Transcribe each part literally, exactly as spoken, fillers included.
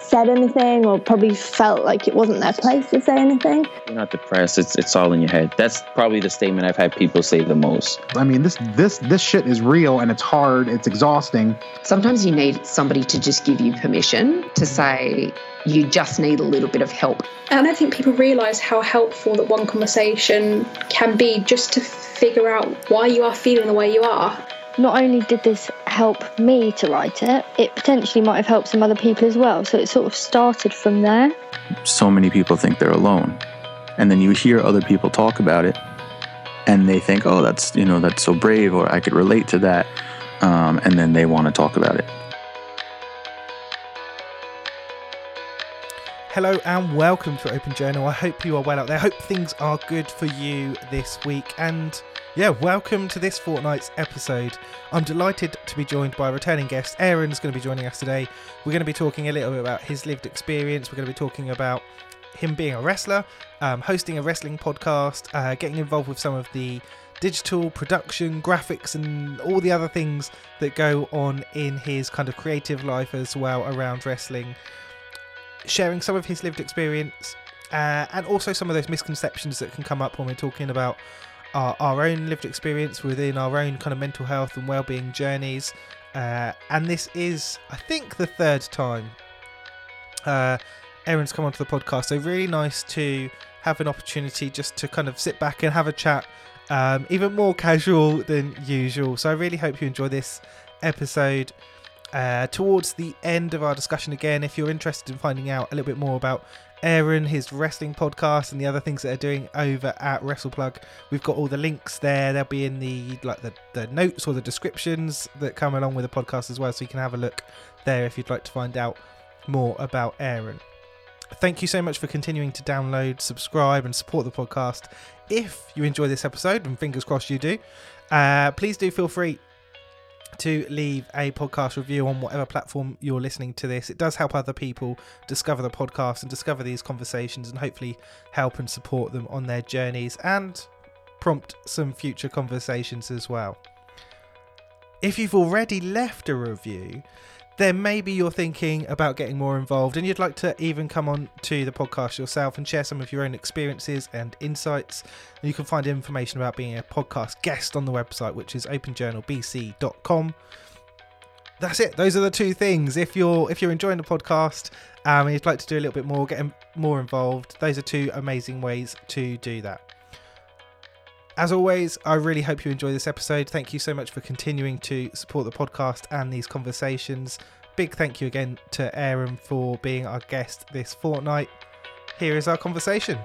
said anything, or probably felt like it wasn't their place to say anything. You're not depressed, it's it's all in your head. That's probably the statement I've had people say the most. I mean, this this this shit is real, and it's hard, it's exhausting. Sometimes you need somebody to just give you permission to say, you just need a little bit of help. And I think people realise how helpful that one conversation can be just to figure out why you are feeling the way you are. Not only did this help me to write it, it potentially might have helped some other people as well. So it sort of started from there. So many people think they're alone. And then you hear other people talk about it and they think, oh, that's, you know, that's so brave, or I could relate to that. Um, and then they want to talk about it. Hello and welcome to Open Journal. I hope you are well out there. I hope things are good for you this week. And yeah, welcome to this fortnight's episode. I'm delighted to be joined by a returning guest. Aaron's going to be joining us today. We're going to be talking a little bit about his lived experience. We're going to be talking about him being a wrestler, um, hosting a wrestling podcast, uh, getting involved with some of the digital production, graphics, and all the other things that go on in his kind of creative life as well around wrestling. Sharing some of his lived experience uh, and also some of those misconceptions that can come up when we're talking about our, our own lived experience within our own kind of mental health and well-being journeys. Uh, and this is, I think, the third time uh, Aaron's come onto the podcast. So really nice to have an opportunity just to kind of sit back and have a chat, um, even more casual than usual. So I really hope you enjoy this episode. Uh, towards the end of our discussion again, if you're interested in finding out a little bit more about Aaron, his wrestling podcast, and the other things that are doing over at WrestlePlug, we've got all the links there. They'll be in the like the, the notes or the descriptions that come along with the podcast as well, so you can have a look there if you'd like to find out more about Aaron. Thank you so much for continuing to download, subscribe, and support the podcast. If you enjoy this episode, and fingers crossed you do, uh, please do feel free to leave a podcast review on whatever platform you're listening to this. It does help other people discover the podcast and discover these conversations, and hopefully help and support them on their journeys and prompt some future conversations as well. If you've already left a review, then maybe you're thinking about getting more involved and you'd like to even come on to the podcast yourself and share some of your own experiences and insights. And you can find information about being a podcast guest on the website, which is open journal b c dot com. That's it. Those are the two things. If you're if you're enjoying the podcast um, and you'd like to do a little bit more, get more involved, those are two amazing ways to do that. As always, I really hope you enjoy this episode. Thank you so much for continuing to support the podcast and these conversations. Big thank you again to Aaron for being our guest this fortnight. Here is our conversation.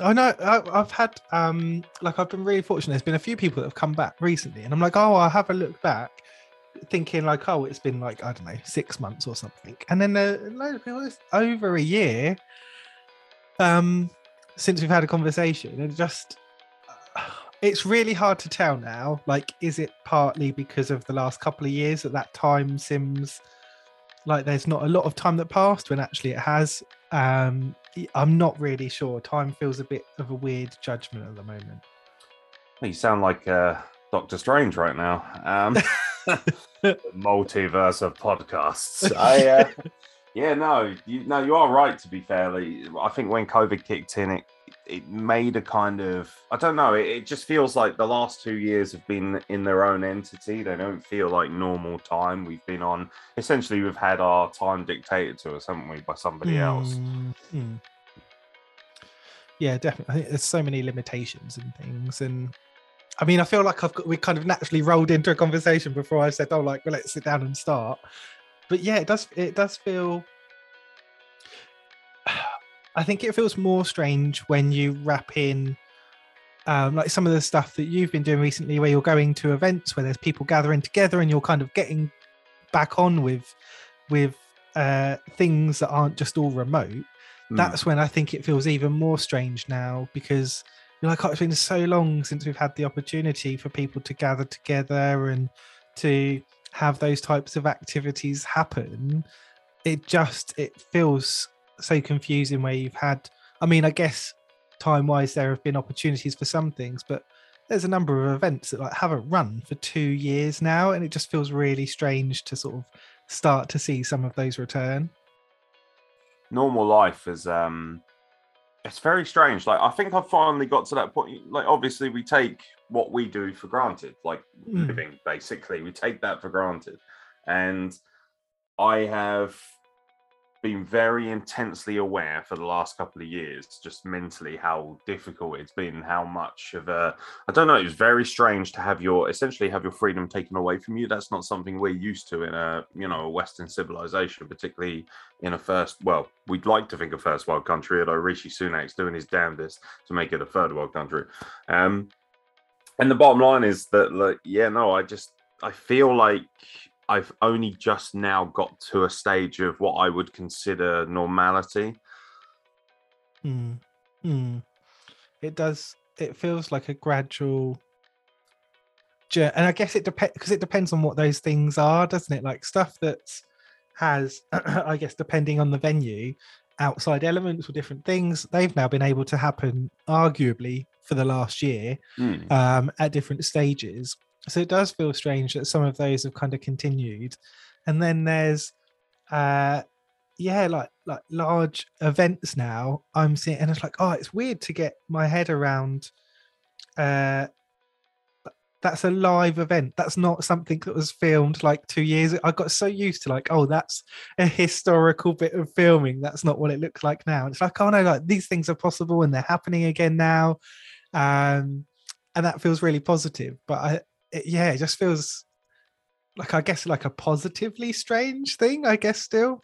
I know I've had, um, like I've been really fortunate. There's been a few people that have come back recently and I'm like, oh, I'll have a look back, thinking like, oh, it's been like, I don't know, six months or something. And then uh, it's over a year um, since we've had a conversation. And just, uh, it's really hard to tell now. Like, is it partly because of the last couple of years that that time seems like there's not a lot of time that passed when actually it has? Um, I'm not really sure. Time feels a bit of a weird judgment at the moment. You sound like uh, Doctor Strange right now. Um The multiverse of podcasts. I, uh, yeah, no, you, no, you are right. To be fairly, I think when COVID kicked in, it it made a kind of, I don't know. It, it just feels like the last two years have been in their own entity. They don't feel like normal time. We've been on essentially, we've had our time dictated to us, haven't we, by somebody mm, else? Mm. Yeah, definitely. I think there's so many limitations and things, and. I mean, I feel like I've got, we kind of naturally rolled into a conversation before I said, oh, like, well, let's sit down and start. But yeah, it does, it does feel, I think it feels more strange when you wrap in um, like some of the stuff that you've been doing recently, where you're going to events where there's people gathering together and you're kind of getting back on with with uh, things that aren't just all remote. Mm. That's when I think it feels even more strange now, because you're like, oh, it's been so long since we've had the opportunity for people to gather together and to have those types of activities happen. It just, it feels so confusing where you've had, I mean, I guess time-wise there have been opportunities for some things, but there's a number of events that like haven't run for two years now, and it just feels really strange to sort of start to see some of those return. Normal life is, um, it's very strange. Like, I think I finally got to that point. Like, obviously we take what we do for granted, like mm. living, basically. We take that for granted. And I have been very intensely aware for the last couple of years, just mentally, how difficult it's been, how much of a, I don't know, it was very strange to have your, essentially have your freedom taken away from you. That's not something we're used to in a, you know, a Western civilization, particularly in a first, well, we'd like to think a first world country, although Rishi Sunak's doing his damnedest to make it a third world country. Um, and the bottom line is that, like, yeah, no, I just, I feel like I've only just now got to a stage of what I would consider normality. Mm. Mm. It does. It feels like a gradual journey. And I guess it depends, because it depends on what those things are, doesn't it? Like stuff that has, I guess, depending on the venue, outside elements or different things, they've now been able to happen arguably for the last year mm. um, at different stages. So it does feel strange that some of those have kind of continued. And then there's, uh, yeah, like like large events now I'm seeing, and it's like, oh, it's weird to get my head around. Uh, that's a live event. That's not something that was filmed like two years ago. I got so used to like, oh, that's a historical bit of filming. That's not what it looks like now. And it's like, oh no, like these things are possible and they're happening again now. Um, and that feels really positive. But I, It, yeah, it just feels like, I guess, like a positively strange thing, I guess, still.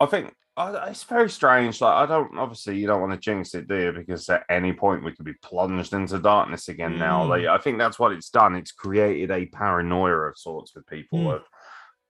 I think uh, it's very strange. Like, I don't, obviously, you don't want to jinx it, do you? Because at any point we could be plunged into darkness again mm. now. Like, I think that's what it's done. It's created a paranoia of sorts with people. Mm. Of,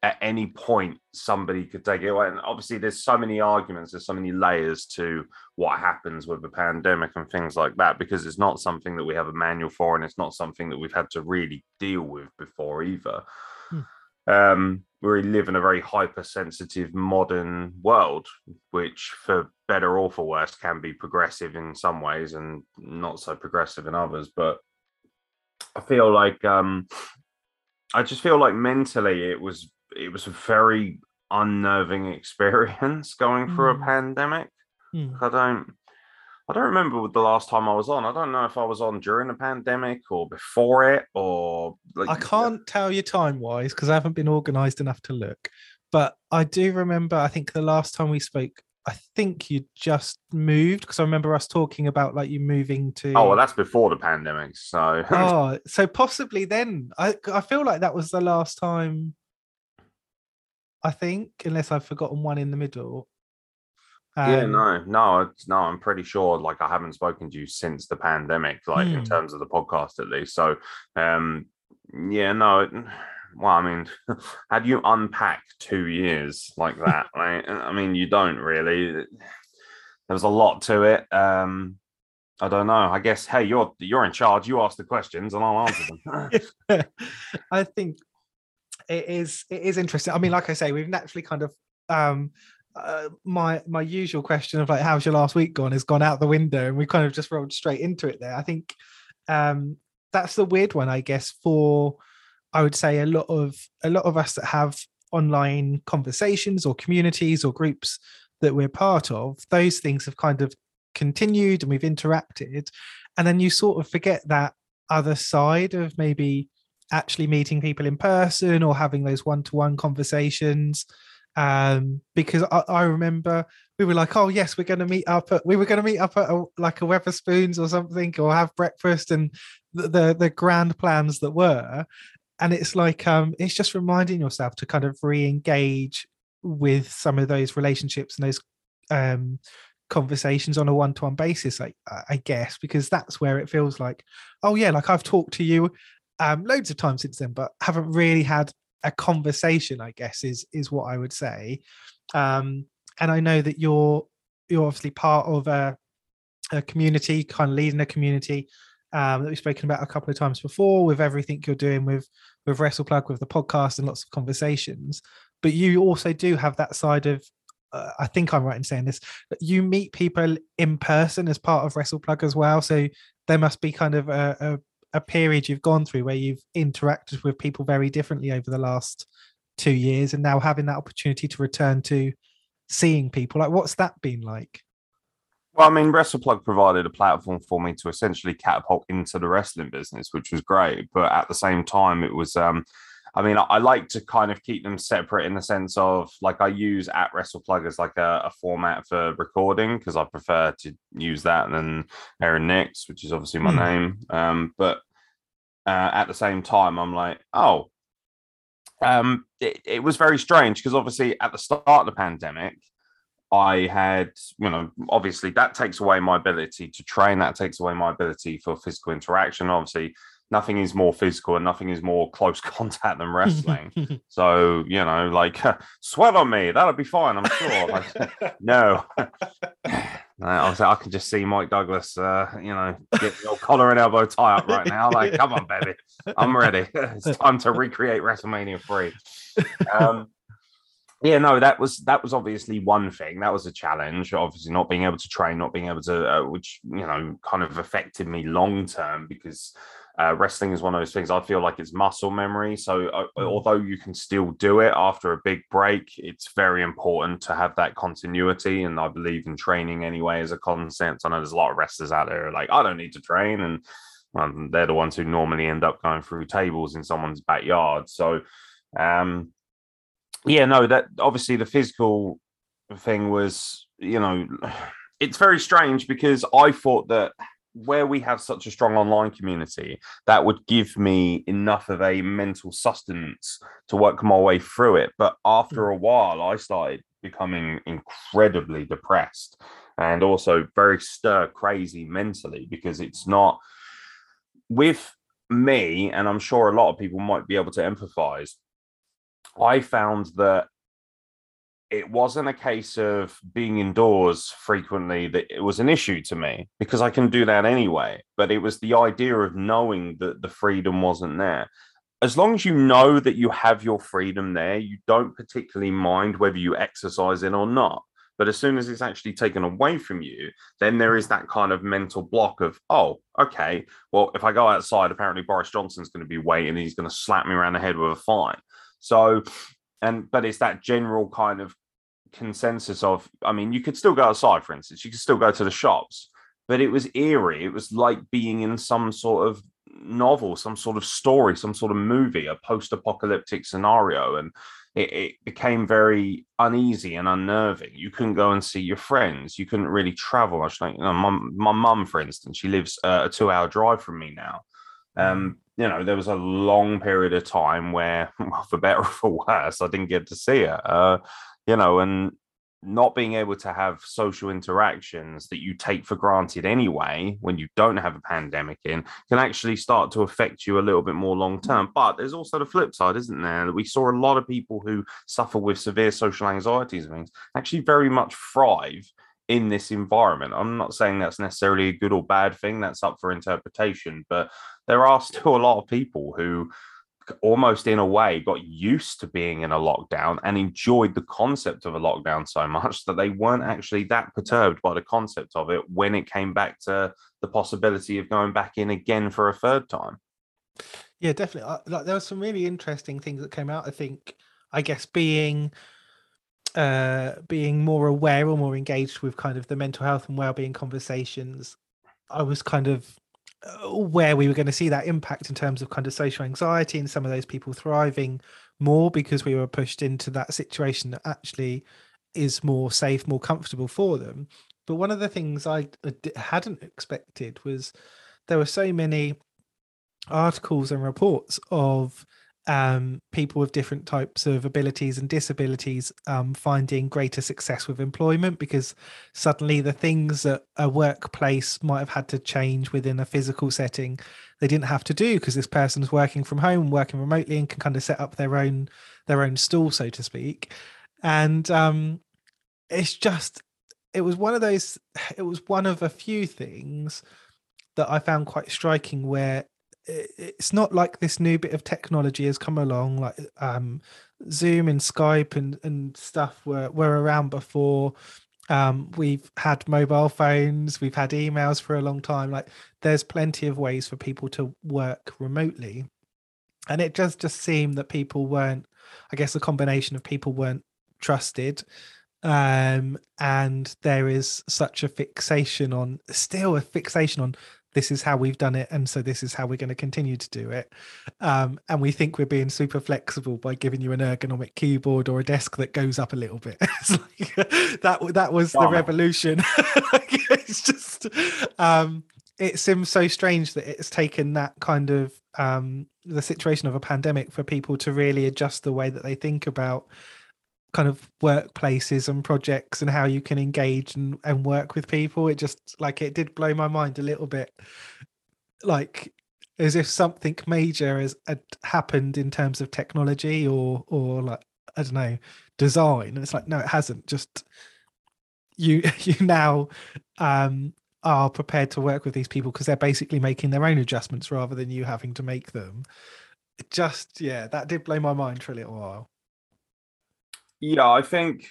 at any point, somebody could take it away. And obviously, there's so many arguments, there's so many layers to what happens with the pandemic and things like that, because it's not something that we have a manual for, and it's not something that we've had to really deal with before either. Hmm. Um, we live in a very hypersensitive modern world, which, for better or for worse, can be progressive in some ways and not so progressive in others. But I feel like, um, I just feel like mentally it was. It was a very unnerving experience going through mm. a pandemic. Mm. I don't, I don't remember the last time I was on. I don't know if I was on during a pandemic or before it, or like, I can't tell you time wise because I haven't been organised enough to look. But I do remember. I think the last time we spoke, I think you just moved, because I remember us talking about like you moving to. Oh well, that's before the pandemic. So oh, so possibly then. I I feel like that was the last time. I think, unless I've forgotten one in the middle. Um, yeah, no, no, no. I'm pretty sure. Like, I haven't spoken to you since the pandemic, like mm. in terms of the podcast, at least. So, um, yeah, no. Well, I mean, had you unpacked two years like that? Right? I mean, you don't really. There was a lot to it. Um, I don't know. I guess. Hey, you're you're in charge. You ask the questions, and I'll answer them. I think. It is it is interesting. I mean, like I say, we've naturally kind of um uh, my my usual question of like, how's your last week gone, has gone out the window, and we kind of just rolled straight into it there. I think um that's the weird one, I guess, for I would say a lot of a lot of us that have online conversations or communities or groups that we're part of. Those things have kind of continued and we've interacted, and then you sort of forget that other side of maybe actually meeting people in person or having those one-to-one conversations. Um, because I, I remember we were like, oh yes, we're going to meet up at, we were going to meet up at a, like a Wetherspoons or something, or have breakfast, and the, the, the grand plans that were. And it's like, um, it's just reminding yourself to kind of re-engage with some of those relationships and those um, conversations on a one-to-one basis, like I guess, because that's where it feels like, oh yeah, like I've talked to you um, loads of times since then, but haven't really had a conversation, I guess, is is what I would say. Um, and I know that you're you're obviously part of a, a community, kind of leading a community um, that we've spoken about a couple of times before, with everything you're doing with with WrestlePlug, with the podcast and lots of conversations. But you also do have that side of, uh, I think I'm right in saying this, that you meet people in person as part of WrestlePlug as well. So there must be kind of a, a, a period you've gone through where you've interacted with people very differently over the last two years and now having that opportunity to return to seeing people. Like, what's that been like? Well, I mean, WrestlePlug provided a platform for me to essentially catapult into the wrestling business, which was great. But at the same time, it was... Um, I mean, I like to kind of keep them separate in the sense of, like, I use at WrestlePlug as like a, a format for recording because I prefer to use that than Aaron Nix, which is obviously my mm. name. Um, but uh, at the same time, I'm like, oh, um, it, it was very strange because obviously at the start of the pandemic, I had, you know, obviously that takes away my ability to train. That takes away my ability for physical interaction, obviously. Nothing is more physical and nothing is more close contact than wrestling. So, you know, like, sweat on me. That'll be fine, I'm sure. Like, no. I was like, I can just see Mike Douglas, uh, you know, get the old collar and elbow tie up right now. Like, come on, baby. I'm ready. It's time to recreate WrestleMania three. Um, yeah, no, that was that was obviously one thing. That was a challenge. Obviously, not being able to train, not being able to, uh, which, you know, kind of affected me long term because... Uh, wrestling is one of those things I feel like it's muscle memory. So uh, although you can still do it after a big break, it's very important to have that continuity. And I believe in training anyway as a concept. I know there's a lot of wrestlers out there like, I don't need to train. And um, they're the ones who normally end up going through tables in someone's backyard. So, um, yeah, no, that obviously the physical thing was, you know, it's very strange because I thought that where we have such a strong online community, that would give me enough of a mental sustenance to work my way through it. But after a while, I started becoming incredibly depressed and also very stir crazy mentally, because it's not with me. And I'm sure a lot of people might be able to empathize. I found that it wasn't a case of being indoors frequently that it was an issue to me, because I can do that anyway. But it was the idea of knowing that the freedom wasn't there. As long as you know that you have your freedom there, you don't particularly mind whether you exercise in or not. But as soon as it's actually taken away from you, then there is that kind of mental block of, oh, okay, well, if I go outside, apparently Boris Johnson's going to be waiting and he's going to slap me around the head with a fine. So, and but it's that general kind of consensus of, I mean, you could still go outside, for instance, you could still go to the shops, but it was eerie. It was like being in some sort of novel, some sort of story, some sort of movie, a post-apocalyptic scenario. And it, it became very uneasy and unnerving. You couldn't go and see your friends. You couldn't really travel much. Like, you know, my, my mum, for instance, she lives uh, a two hour drive from me now. Um, you know, there was a long period of time where, well, for better or for worse, I didn't get to see her. Uh, you know, and not being able to have social interactions that you take for granted anyway, when you don't have a pandemic in, can actually start to affect you a little bit more long term. But there's also the flip side, isn't there? We saw a lot of people who suffer with severe social anxieties and things actually very much thrive in this environment. I'm not saying that's necessarily a good or bad thing. That's up for interpretation. But there are still a lot of people who almost in a way got used to being in a lockdown and enjoyed the concept of a lockdown so much that they weren't actually that perturbed by the concept of it when it came back to the possibility of going back in again for a third time. Yeah, definitely. I, like, there were some really interesting things that came out. I think, I guess, being... uh being more aware or more engaged with kind of the mental health and well-being conversations, I was kind of where we were going to see that impact in terms of kind of social anxiety and some of those people thriving more because we were pushed into that situation that actually is more safe, more comfortable for them. But one of the things I hadn't expected was there were so many articles and reports of um, people with different types of abilities and disabilities um, finding greater success with employment, because suddenly the things that a workplace might have had to change within a physical setting, they didn't have to do, because this person's working from home, working remotely, and can kind of set up their own their own stall, so to speak. And um, it's just, it was one of those, it was one of a few things that I found quite striking, where it's not like this new bit of technology has come along, like um, Zoom and Skype and, and stuff were, were around before. Um, we've had mobile phones, we've had emails for a long time. Like, there's plenty of ways for people to work remotely. And it does just seem that people weren't, I guess a combination of people weren't trusted. Um, and there is such a fixation on, still a fixation on, this is how we've done it, and so this is how we're going to continue to do it. Um, and we think we're being super flexible by giving you an ergonomic keyboard or a desk that goes up a little bit. It's like, that, that was wow. the revolution. It's just, um, it seems so strange that it's taken that kind of, um, the situation of a pandemic for people to really adjust the way that they think about kind of workplaces and projects and how you can engage and, and work with people. It just, like, it did blow my mind a little bit, like as if something major has had happened in terms of technology or or like, I don't know, design. And it's like, no, it hasn't. Just you you now um are prepared to work with these people because they're basically making their own adjustments rather than you having to make them. It just, yeah, that did blow my mind for a little while. Yeah, I think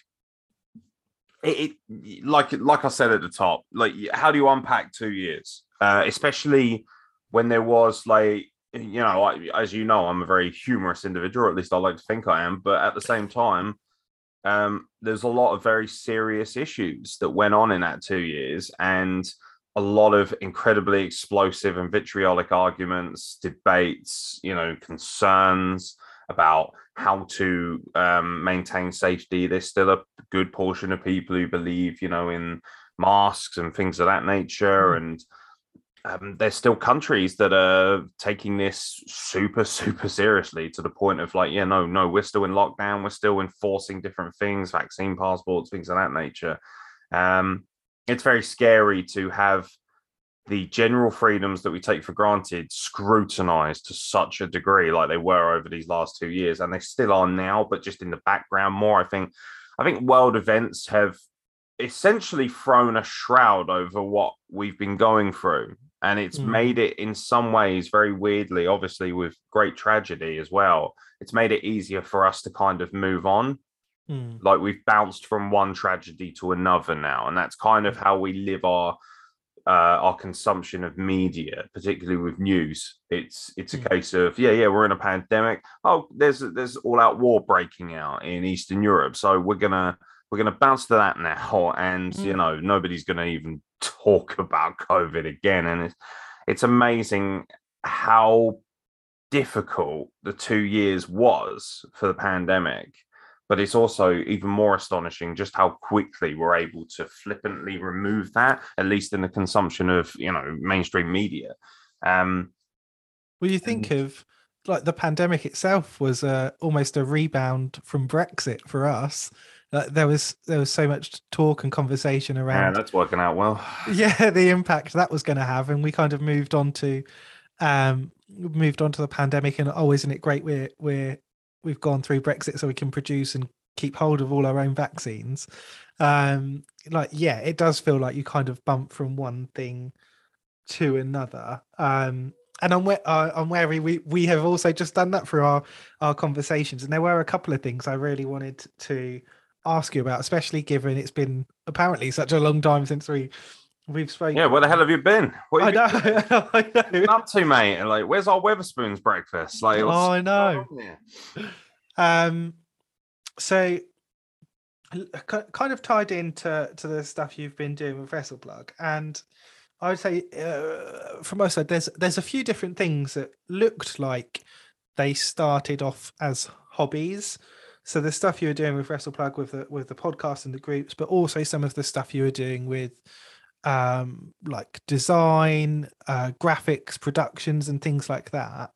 it, it like like I said at the top, like, how do you unpack two years, uh, especially when there was, like, you know, I, as you know, I'm a very humorous individual, or at least I like to think I am. But at the same time, um, there's a lot of very serious issues that went on in that two years and a lot of incredibly explosive and vitriolic arguments, debates, you know, concerns about how to um, maintain safety. There's still a good portion of people who believe, you know, in masks and things of that nature. And um, there's still countries that are taking this super, super seriously to the point of like, yeah, no, no, we're still in lockdown. We're still enforcing different things, vaccine passports, things of that nature. Um, it's very scary to have the general freedoms that we take for granted scrutinized to such a degree like they were over these last two years. And they still are now, but just in the background more. I think, I think world events have essentially thrown a shroud over what we've been going through. And it's mm. made it in some ways very weirdly, obviously with great tragedy as well. It's made it easier for us to kind of move on. Mm. Like, we've bounced from one tragedy to another now. And that's kind of how we live our, Uh, our consumption of media, particularly with news. It's it's a mm. case of, yeah, yeah, we're in a pandemic. Oh, there's there's all-out war breaking out in Eastern Europe, so we're gonna we're gonna bounce to that now, and mm. you know, nobody's gonna even talk about COVID again. And it's it's amazing how difficult the two years was for the pandemic. But it's also even more astonishing just how quickly we're able to flippantly remove that, at least in the consumption of, you know, mainstream media. Um, well, you think and- of like the pandemic itself was uh, almost a rebound from Brexit for us. Like, there was there was so much talk and conversation around. Yeah, that's working out well. Yeah, the impact that was going to have, and we kind of moved on to um, moved on to the pandemic, and oh, isn't it great? We're we're we've gone through Brexit so we can produce and keep hold of all our own vaccines. Um, like, yeah, it does feel like you kind of bump from one thing to another. Um, and I'm, uh, I'm wary, we, we have also just done that for our, our conversations. And there were a couple of things I really wanted to ask you about, especially given it's been apparently such a long time since we, we've spoken. Yeah, where the hell have you been? What have I, you know, been? I know, I know. Up to, mate? Like, where's our Weatherspoons breakfast? Like, oh, I know. Um, so kind of tied into to the stuff you've been doing with WrestlePlug, and I would say uh, from my side, there's there's a few different things that looked like they started off as hobbies. So the stuff you were doing with WrestlePlug, with the with the podcast and the groups, but also some of the stuff you were doing with um like design, uh graphics, productions and things like that,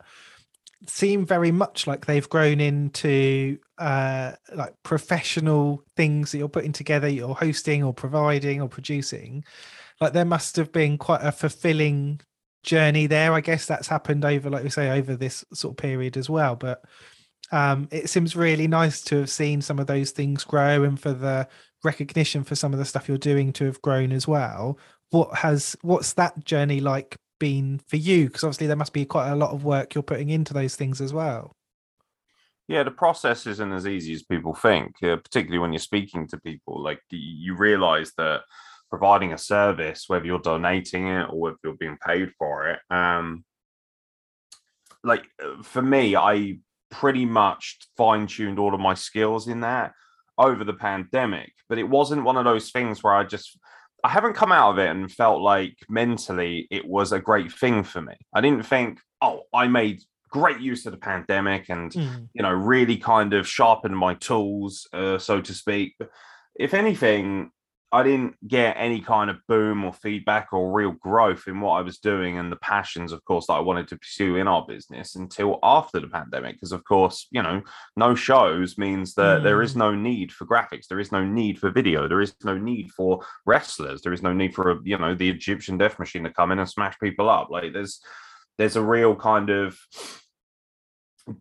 seem very much like they've grown into uh, like professional things that you're putting together, you're hosting or providing or producing. Like there must have been quite a fulfilling journey there. I guess that's happened over, like we say, over this sort of period as well. But um, it seems really nice to have seen some of those things grow, and for the recognition for some of the stuff you're doing to have grown as well. What has, what's that journey like been for you? Because obviously there must be quite a lot of work you're putting into those things as well. Yeah, the process isn't as easy as people think, uh, particularly when you're speaking to people. Like you realize that providing a service, whether you're donating it or whether you're being paid for it, um, like for me, I pretty much fine-tuned all of my skills in that over the pandemic. But it wasn't one of those things where I just... I haven't come out of it and felt like mentally it was a great thing for me. I didn't think, oh, I made great use of the pandemic and, mm. you know, really kind of sharpened my tools, uh, so to speak. If anything, I didn't get any kind of boom or feedback or real growth in what I was doing and the passions, of course, that I wanted to pursue in our business until after the pandemic. Because, of course, you know, no shows means that mm. there is no need for graphics. There is no need for video. There is no need for wrestlers. There is no need for, you know, the Egyptian death machine to come in and smash people up. Like there's there's a real kind of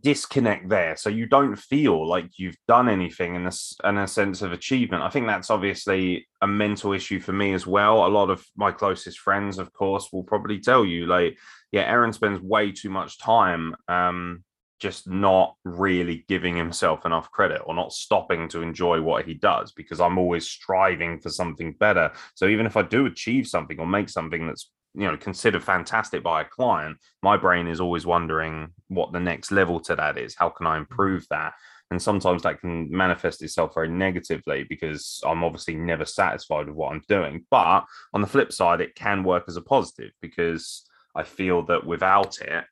disconnect there. So you don't feel like you've done anything in this in a sense of achievement. I think that's obviously a mental issue for me as well. A lot of my closest friends, of course, will probably tell you, like, yeah, Aaron spends way too much time um just not really giving himself enough credit or not stopping to enjoy what he does, because I'm always striving for something better. So even if I do achieve something or make something that's, you know, considered fantastic by a client, my brain is always wondering what the next level to that is. How can I improve that? And sometimes that can manifest itself very negatively because I'm obviously never satisfied with what I'm doing. But on the flip side, it can work as a positive because I feel that without it,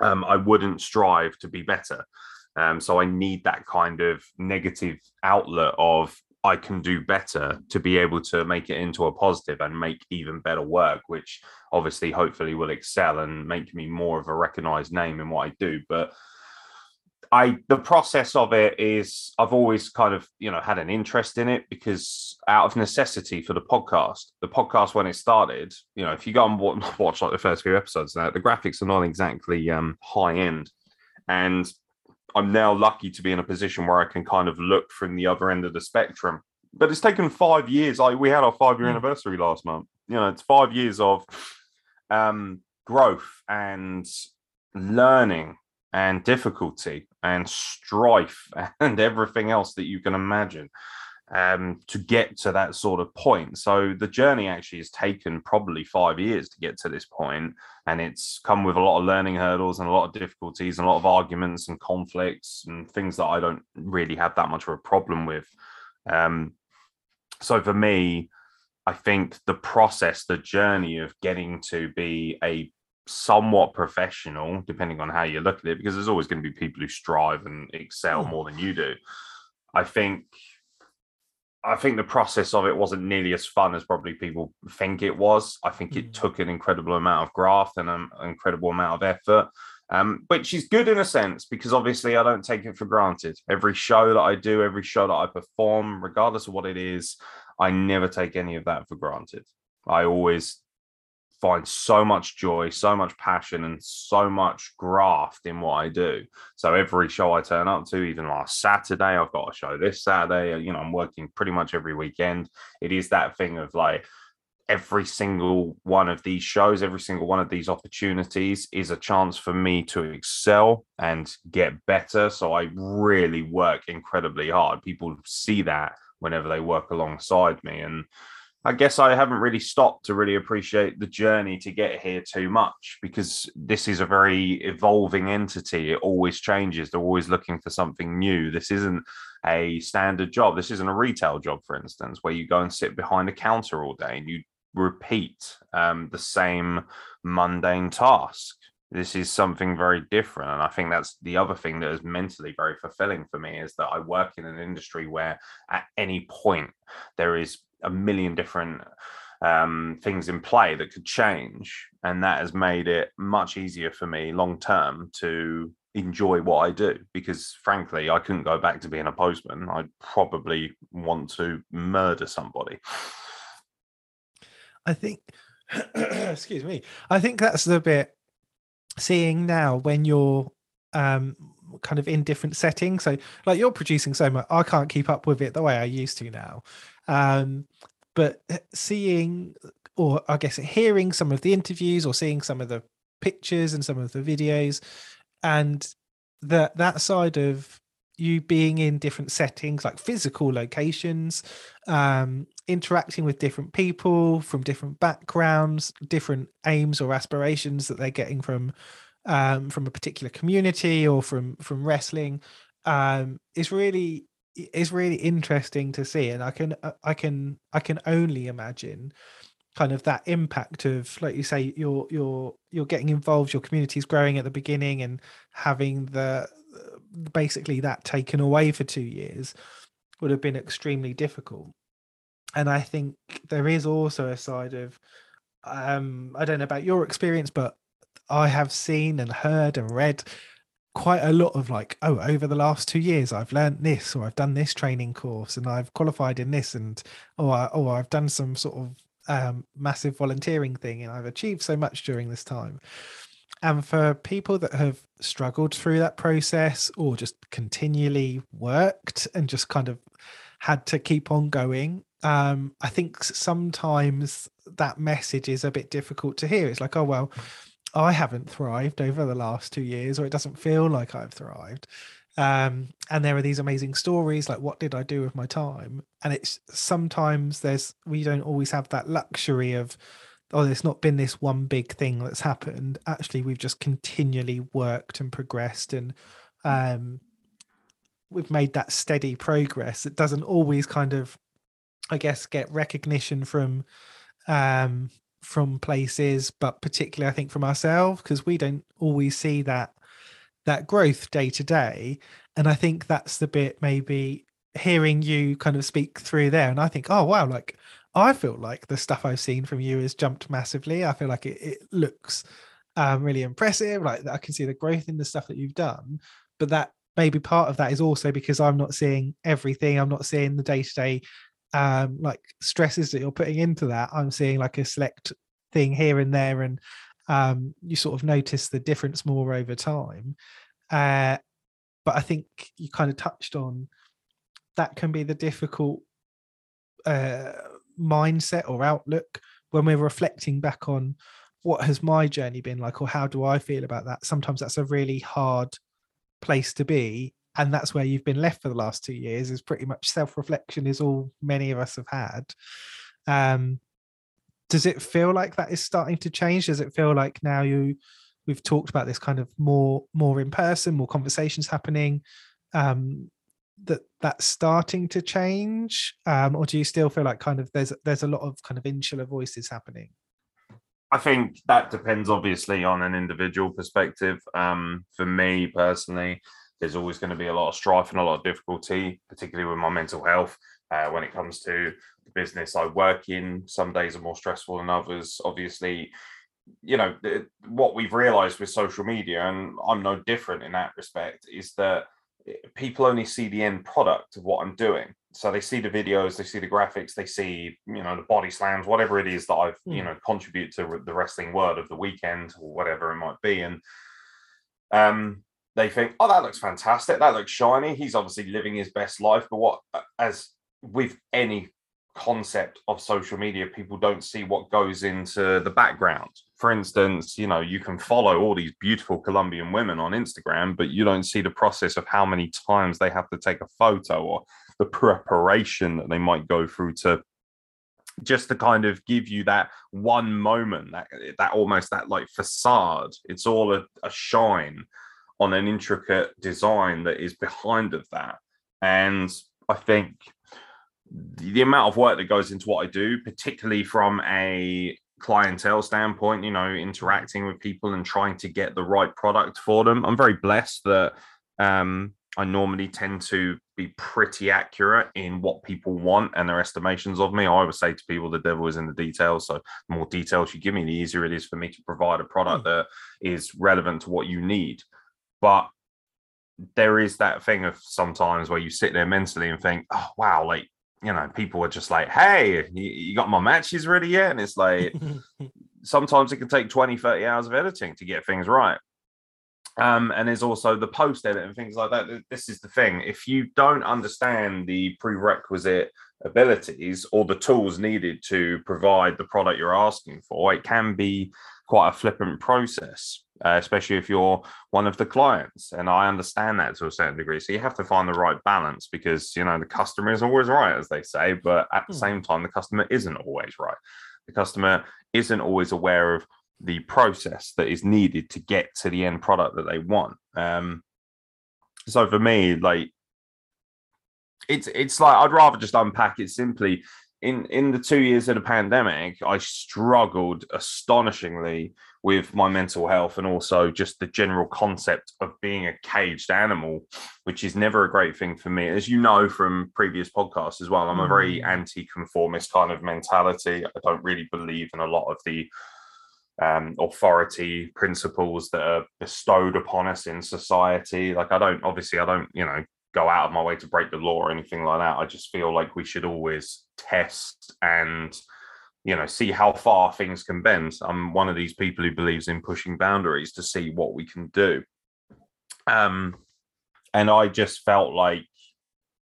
um, I wouldn't strive to be better. Um, so I need that kind of negative outlet of, I can do better, to be able to make it into a positive and make even better work, which obviously hopefully will excel and make me more of a recognized name in what I do. But I, the process of it is, I've always kind of, you know, had an interest in it because out of necessity for the podcast, the podcast, when it started, you know, if you go and watch like the first few episodes now, the graphics are not exactly um, high end. And I'm now lucky to be in a position where I can kind of look from the other end of the spectrum. But it's taken five years. I, we had our five-year anniversary last month. You know, it's five years of um, growth and learning and difficulty and strife and everything else that you can imagine um, to get to that sort of point. So the journey actually has taken probably five years to get to this point, and it's come with a lot of learning hurdles and a lot of difficulties and a lot of arguments and conflicts and things that I don't really have that much of a problem with. Um, so for me, I think the process, the journey of getting to be a somewhat professional, depending on how you look at it, because there's always going to be people who strive and excel more than you do. I think I think the process of it wasn't nearly as fun as probably people think it was. I think it took an incredible amount of graft and an incredible amount of effort, um, which is good in a sense, because obviously I don't take it for granted. Every show that I do, every show that I perform, regardless of what it is, I never take any of that for granted. I always find so much joy, so much passion, and so much graft in what I do. So every show I turn up to, even last Saturday, I've got a show this Saturday, you know, I'm working pretty much every weekend. It is that thing of like, every single one of these shows, every single one of these opportunities is a chance for me to excel and get better. So I really work incredibly hard. People see that whenever they work alongside me. And I guess I haven't really stopped to really appreciate the journey to get here too much, because this is a very evolving entity. It always changes. They're always looking for something new. This isn't a standard job. This isn't a retail job, for instance, where you go and sit behind a counter all day and you repeat um, the same mundane task. This is something very different. And I think that's the other thing that is mentally very fulfilling for me, is that I work in an industry where at any point there is a million different um, things in play that could change. And that has made it much easier for me long term to enjoy what I do, because frankly, I couldn't go back to being a postman. I'd probably want to murder somebody. I think, excuse me, I think that's the bit seeing now when you're um, kind of in different settings. So like you're producing so much, I can't keep up with it the way I used to now. Um, but seeing, or I guess hearing some of the interviews or seeing some of the pictures and some of the videos, and that that side of you being in different settings, like physical locations, um, interacting with different people from different backgrounds, different aims or aspirations that they're getting from um, from a particular community or from from wrestling, um, is really is really interesting to see. And I can I can I can only imagine kind of that impact of, like you say, you're you're you're getting involved, your community is growing at the beginning, and having the basically that taken away for two years would have been extremely difficult. And I think there is also a side of, um, I don't know about your experience, but I have seen and heard and read quite a lot of like, oh, over the last two years, I've learned this, or I've done this training course, and I've qualified in this, and oh, I, oh I've done some sort of um, massive volunteering thing, and I've achieved so much during this time. And for people that have struggled through that process, or just continually worked and just kind of had to keep on going, um, I think sometimes that message is a bit difficult to hear. It's like, oh, well, I haven't thrived over the last two years, or it doesn't feel like I've thrived. Um, and there are these amazing stories, like, what did I do with my time? And it's sometimes there's, we don't always have that luxury of, oh, there's not been this one big thing that's happened. Actually, we've just continually worked and progressed, and um, we've made that steady progress. It doesn't always kind of, I guess, get recognition from um, from places, but particularly I think from ourselves, because we don't always see that that growth day to day. And I think that's the bit, maybe hearing you kind of speak through there. And I think, oh, wow, like, I feel like the stuff I've seen from you has jumped massively. I feel like it, it looks um, really impressive. Like, I can see the growth in the stuff that you've done, but that maybe part of that is also because I'm not seeing everything. I'm not seeing the day-to-day um, like stresses that you're putting into that. I'm seeing like a select thing here and there. And um, you sort of notice the difference more over time. Uh, but I think you kind of touched on that can be the difficult uh mindset or outlook when we're reflecting back on what has my journey been like, or how do I feel about that. Sometimes that's a really hard place to be, and that's where you've been left for the last two years is pretty much self-reflection, is all many of us have had. Um does it feel like that is starting to change? Does it feel like now you we've talked about this kind of more more in person, more conversations happening, um that that's starting to change, um or do you still feel like kind of there's there's a lot of kind of insular voices happening? I think that depends obviously on an individual perspective. Um for me personally, there's always going to be a lot of strife and a lot of difficulty, particularly with my mental health. Uh, when it comes to the business I work in, some days are more stressful than others. Obviously, you know, what we've realized with social media, and I'm no different in that respect, is that people only see the end product of what I'm doing. So they see the videos, they see the graphics, they see, you know, the body slams, whatever it is that I've, mm. you know, contribute to the wrestling world of the weekend or whatever it might be. And um, they think, oh, that looks fantastic. That looks shiny. He's obviously living his best life. But what, as with any concept of social media, people don't see what goes into the background. For instance, you know, you can follow all these beautiful Colombian women on Instagram, but you don't see the process of how many times they have to take a photo, or the preparation that they might go through to just to kind of give you that one moment, that that almost that like facade. It's all a, a shine on an intricate design that is behind of that. And I think the amount of work that goes into what I do, particularly from a clientele standpoint, you know, interacting with people and trying to get the right product for them. I'm very blessed that um, I normally tend to be pretty accurate in what people want and their estimations of me. I always say to people, the devil is in the details. So the more details you give me, the easier it is for me to provide a product that is relevant to what you need. But there is that thing of sometimes where you sit there mentally and think, oh, wow, like, you know, people are just like, hey, you got my matches ready yet? And it's like, sometimes it can take twenty, thirty hours of editing to get things right. Um, and there's also the post edit and things like that. This is the thing. If you don't understand the prerequisite abilities or the tools needed to provide the product you're asking for, it can be quite a flippant process, uh, especially if you're one of the clients. And I understand that to a certain degree. So you have to find the right balance because, you know, the customer is always right, as they say. But at the same time, the customer isn't always right. The customer isn't always aware of the process that is needed to get to the end product that they want. Um, so for me, like, it's it's like I'd rather just unpack it simply. In in the two years of the pandemic, I struggled astonishingly with my mental health and also just the general concept of being a caged animal, which is never a great thing for me. As you know from previous podcasts as well, I'm a very anti-conformist kind of mentality. I don't really believe in a lot of the Um, authority principles that are bestowed upon us in society. Like, I don't, obviously, I don't, you know, go out of my way to break the law or anything like that. I just feel like we should always test and, you know, see how far things can bend. I'm one of these people who believes in pushing boundaries to see what we can do. Um, and I just felt like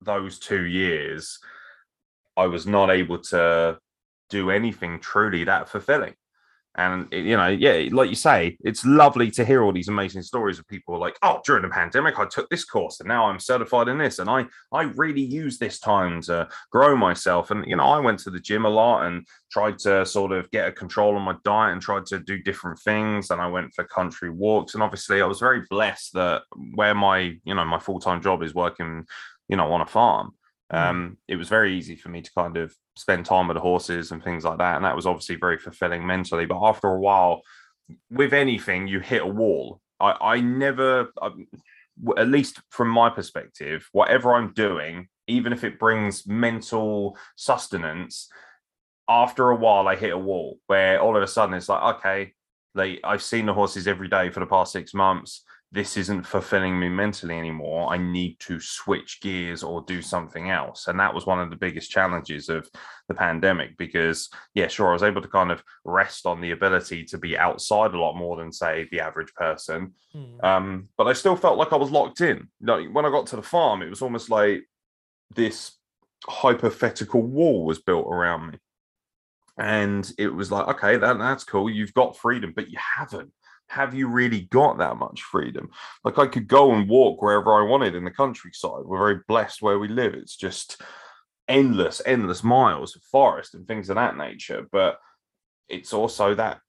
those two years, I was not able to do anything truly that fulfilling. And, you know, yeah, like you say, it's lovely to hear all these amazing stories of people like, oh, during the pandemic, I took this course and now I'm certified in this. And I, I really use this time to grow myself. And, you know, I went to the gym a lot and tried to sort of get a control on my diet and tried to do different things. And I went for country walks. And obviously I was very blessed that where my, you know, my full-time job is working, you know, on a farm. Um, it was very easy for me to kind of spend time with the horses and things like that. And that was obviously very fulfilling mentally. But after a while, with anything, you hit a wall. I, I never, I, at least from my perspective, whatever I'm doing, even if it brings mental sustenance, after a while, I hit a wall where all of a sudden it's like, okay, like I've seen the horses every day for the past six months. This isn't fulfilling me mentally anymore. I need to switch gears or do something else. And that was one of the biggest challenges of the pandemic because, yeah, sure, I was able to kind of rest on the ability to be outside a lot more than, say, the average person. Mm. Um, but I still felt like I was locked in. Like, when I got to the farm, it was almost like this hypothetical wall was built around me. And it was like, okay, that, that's cool. You've got freedom, but you haven't. Have you really got that much freedom? Like, I could go and walk wherever I wanted in the countryside. We're very blessed where we live. It's just endless, endless miles of forest and things of that nature. But it's also that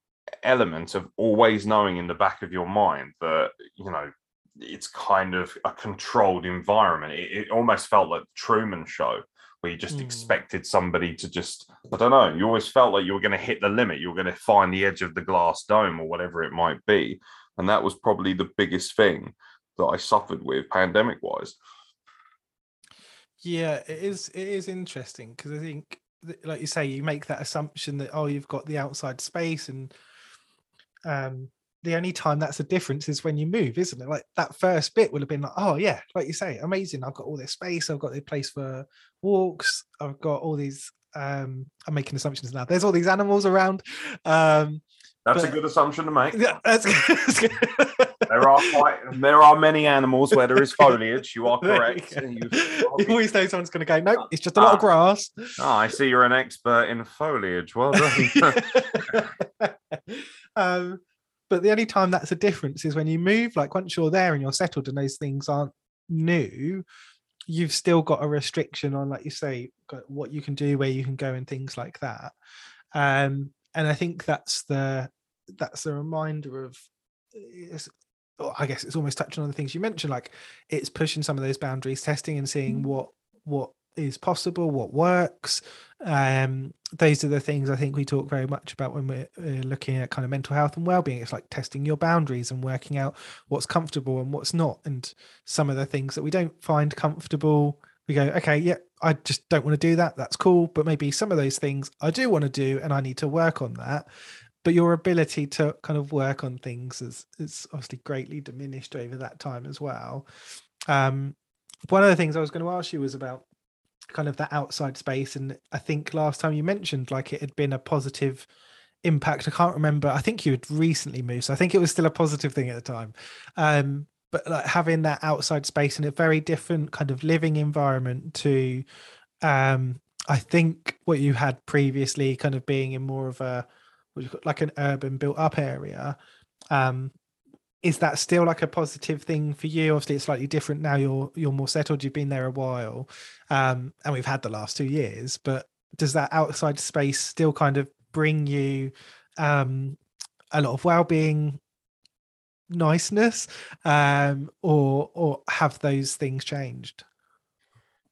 element of always knowing in the back of your mind that, you know, it's kind of a controlled environment. It, it almost felt like the Truman Show, where you just mm. expected somebody to just, I don't know, you always felt like you were going to hit the limit. You were going to find the edge of the glass dome or whatever it might be. And that was probably the biggest thing that I suffered with pandemic-wise. Yeah, it is, it is interesting because I think, like you say, you make that assumption that, oh, you've got the outside space and um, the only time that's a difference is when you move, isn't it? Like that first bit would have been like, oh yeah, like you say, amazing. I've got all this space. I've got the place for walks. I've got all these, um, I'm making assumptions now. There's all these animals around. Um, that's but, a good assumption to make. Yeah, that's, that's good. There are quite, there are many animals where there is foliage. You are correct. You, you, you always know someone's going to go, nope, it's just a lot ah, of grass. Ah, I see you're an expert in foliage. Well done. um, But the only time that's a difference is when you move, like once you're there and you're settled and those things aren't new, you've still got a restriction on, like you say, what you can do, where you can go and things like that. Um, and I think that's the that's the reminder of, I guess it's almost touching on the things you mentioned, like it's pushing some of those boundaries, testing and seeing what what is possible, what works. Um, those are the things I think we talk very much about when we're uh, looking at kind of mental health and well-being. It's like testing your boundaries and working out what's comfortable and what's not. And some of the things that we don't find comfortable, we go, okay, yeah, I just don't want to do that. That's cool. But maybe some of those things I do want to do and I need to work on that. But your ability to kind of work on things is, is obviously greatly diminished over that time as well. Um, one of the things I was going to ask you was about kind of that outside space. And I think last time you mentioned like it had been a positive impact. I can't remember. I think you had recently moved, so I think it was still a positive thing at the time. Um, but like having that outside space in a very different kind of living environment to, um, I think what you had previously, kind of being in more of a, like an urban built up area. Um, is that still like a positive thing for you? Obviously it's slightly different now, you're you're more settled, you've been there a while, um and we've had the last two years, but does that outside space still kind of bring you um a lot of well-being, niceness, um or or have those things changed?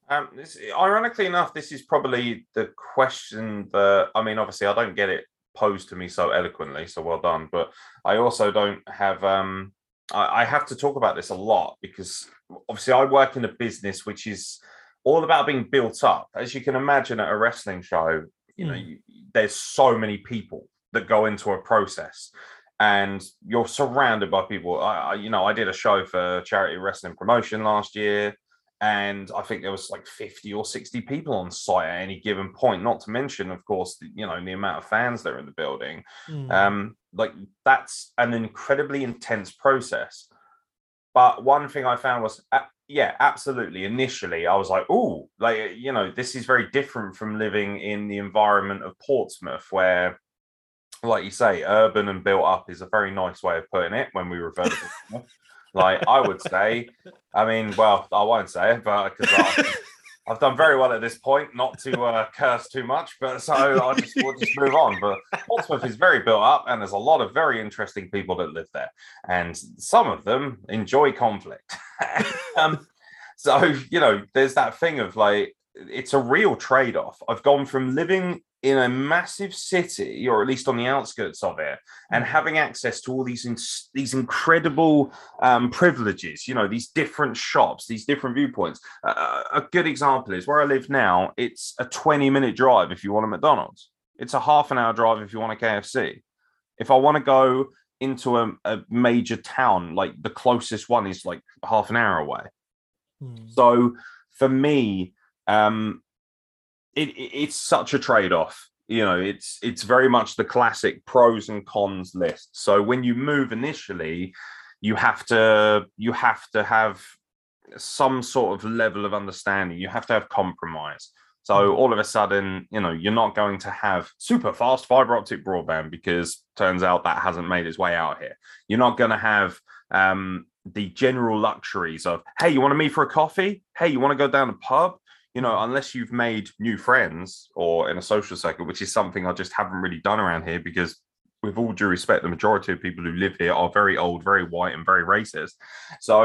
Um this, ironically enough, this is probably the question that, I mean, obviously I don't get it posed to me so eloquently, so well done, but I also don't have um I, I have to talk about this a lot, because obviously I work in a business which is all about being built up. As you can imagine, at a wrestling show, you know, mm. you, there's so many people that go into a process, and you're surrounded by people. I, I you know, I did a show for charity wrestling promotion last year, and I think there was like fifty or sixty people on site at any given point, not to mention, of course, the, you know, the amount of fans that are in the building. Mm. Um, like that's an incredibly intense process. But one thing I found was, uh, yeah, absolutely. Initially, I was like, oh, like, you know, this is very different from living in the environment of Portsmouth, where, like you say, urban and built up is a very nice way of putting it when we refer to Portsmouth. Like I would say, I mean, well, I won't say it, but because I've, I've done very well at this point, not to uh, curse too much, but so I just will just move on. But Portsmouth is very built up, and there's a lot of very interesting people that live there, and some of them enjoy conflict. um, so you know, there's that thing of like, it's a real trade-off. I've gone from living in a massive city, or at least on the outskirts of it, and having access to all these in, these incredible um, privileges, you know, these different shops, these different viewpoints. Uh, a good example is where I live now. It's a twenty minute drive if you want a McDonald's. It's a half an hour drive if you want a K F C. If I want to go into a, a major town, like the closest one is like half an hour away. Mm. So for me, um, It, it, it's such a trade-off, you know, it's it's very much the classic pros and cons list. So when you move initially, you have to you have to have some sort of level of understanding. You have to have compromise. So all of a sudden, you know, you're not going to have super fast fiber optic broadband, because turns out that hasn't made its way out here. You're not going to have um, the general luxuries of, hey, you want to meet for a coffee? Hey, you want to go down to the pub? You know, unless you've made new friends or in a social circle, which is something I just haven't really done around here, because with all due respect, the majority of people who live here are very old, very white, and very racist. So,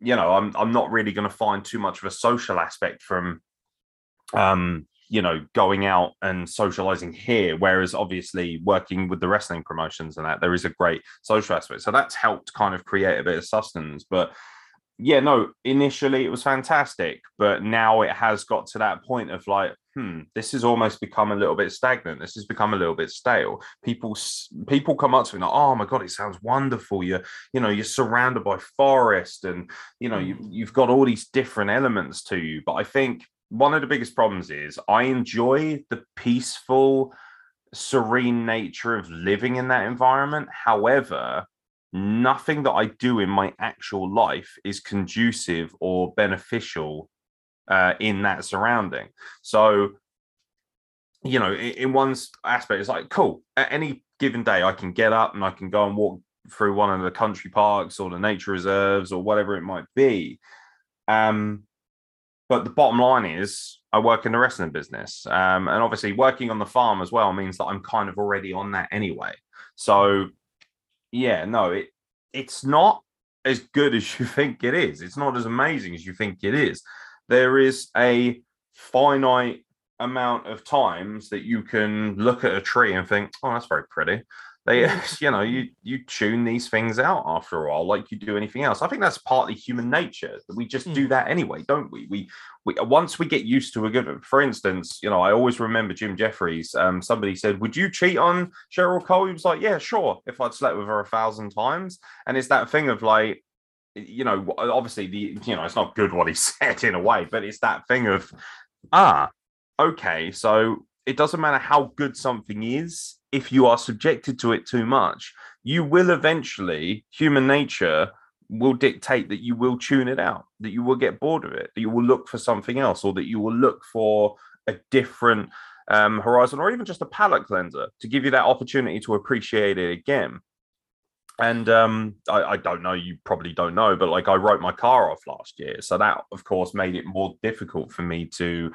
you know, I'm I'm not really going to find too much of a social aspect from, um, you know, going out and socializing here. Whereas obviously working with the wrestling promotions and that, there is a great social aspect. So that's helped kind of create a bit of sustenance. But yeah, no, initially it was fantastic, but now it has got to that point of like, hmm, this has almost become a little bit stagnant. This has become a little bit stale. People people come up to me like, oh my God, it sounds wonderful. You're, you know, you're surrounded by forest and, you know, you, you've got all these different elements to you. But I think one of the biggest problems is I enjoy the peaceful, serene nature of living in that environment. However, nothing that I do in my actual life is conducive or beneficial uh, in that surrounding. So, you know, in, in one aspect, it's like, cool, at any given day, I can get up and I can go and walk through one of the country parks or the nature reserves or whatever it might be. Um, but the bottom line is, I work in the wrestling business. Um, and obviously working on the farm as well means that I'm kind of already on that anyway. So, yeah, no, it it's not as good as you think it is. It's not as amazing as you think it is. There is a finite amount of times that you can look at a tree and think, oh, that's very pretty. They, you know, you you tune these things out after a while, like you do anything else. I think that's partly human nature. We just mm. do that anyway, don't we? We we once we get used to a good. For instance, you know, I always remember Jim Jeffries. Um, somebody said, "Would you cheat on Cheryl Cole?" He was like, "Yeah, sure, if I'd slept with her a thousand times." And it's that thing of like, you know, obviously the you know, it's not good what he said in a way, but it's that thing of ah, okay, so it doesn't matter how good something is. If you are subjected to it too much, you will eventually, human nature will dictate that you will tune it out, that you will get bored of it, that you will look for something else, or that you will look for a different um, horizon, or even just a palate cleanser to give you that opportunity to appreciate it again. And um, I, I don't know, you probably don't know, but like I wrote my car off last year. So that, of course, made it more difficult for me to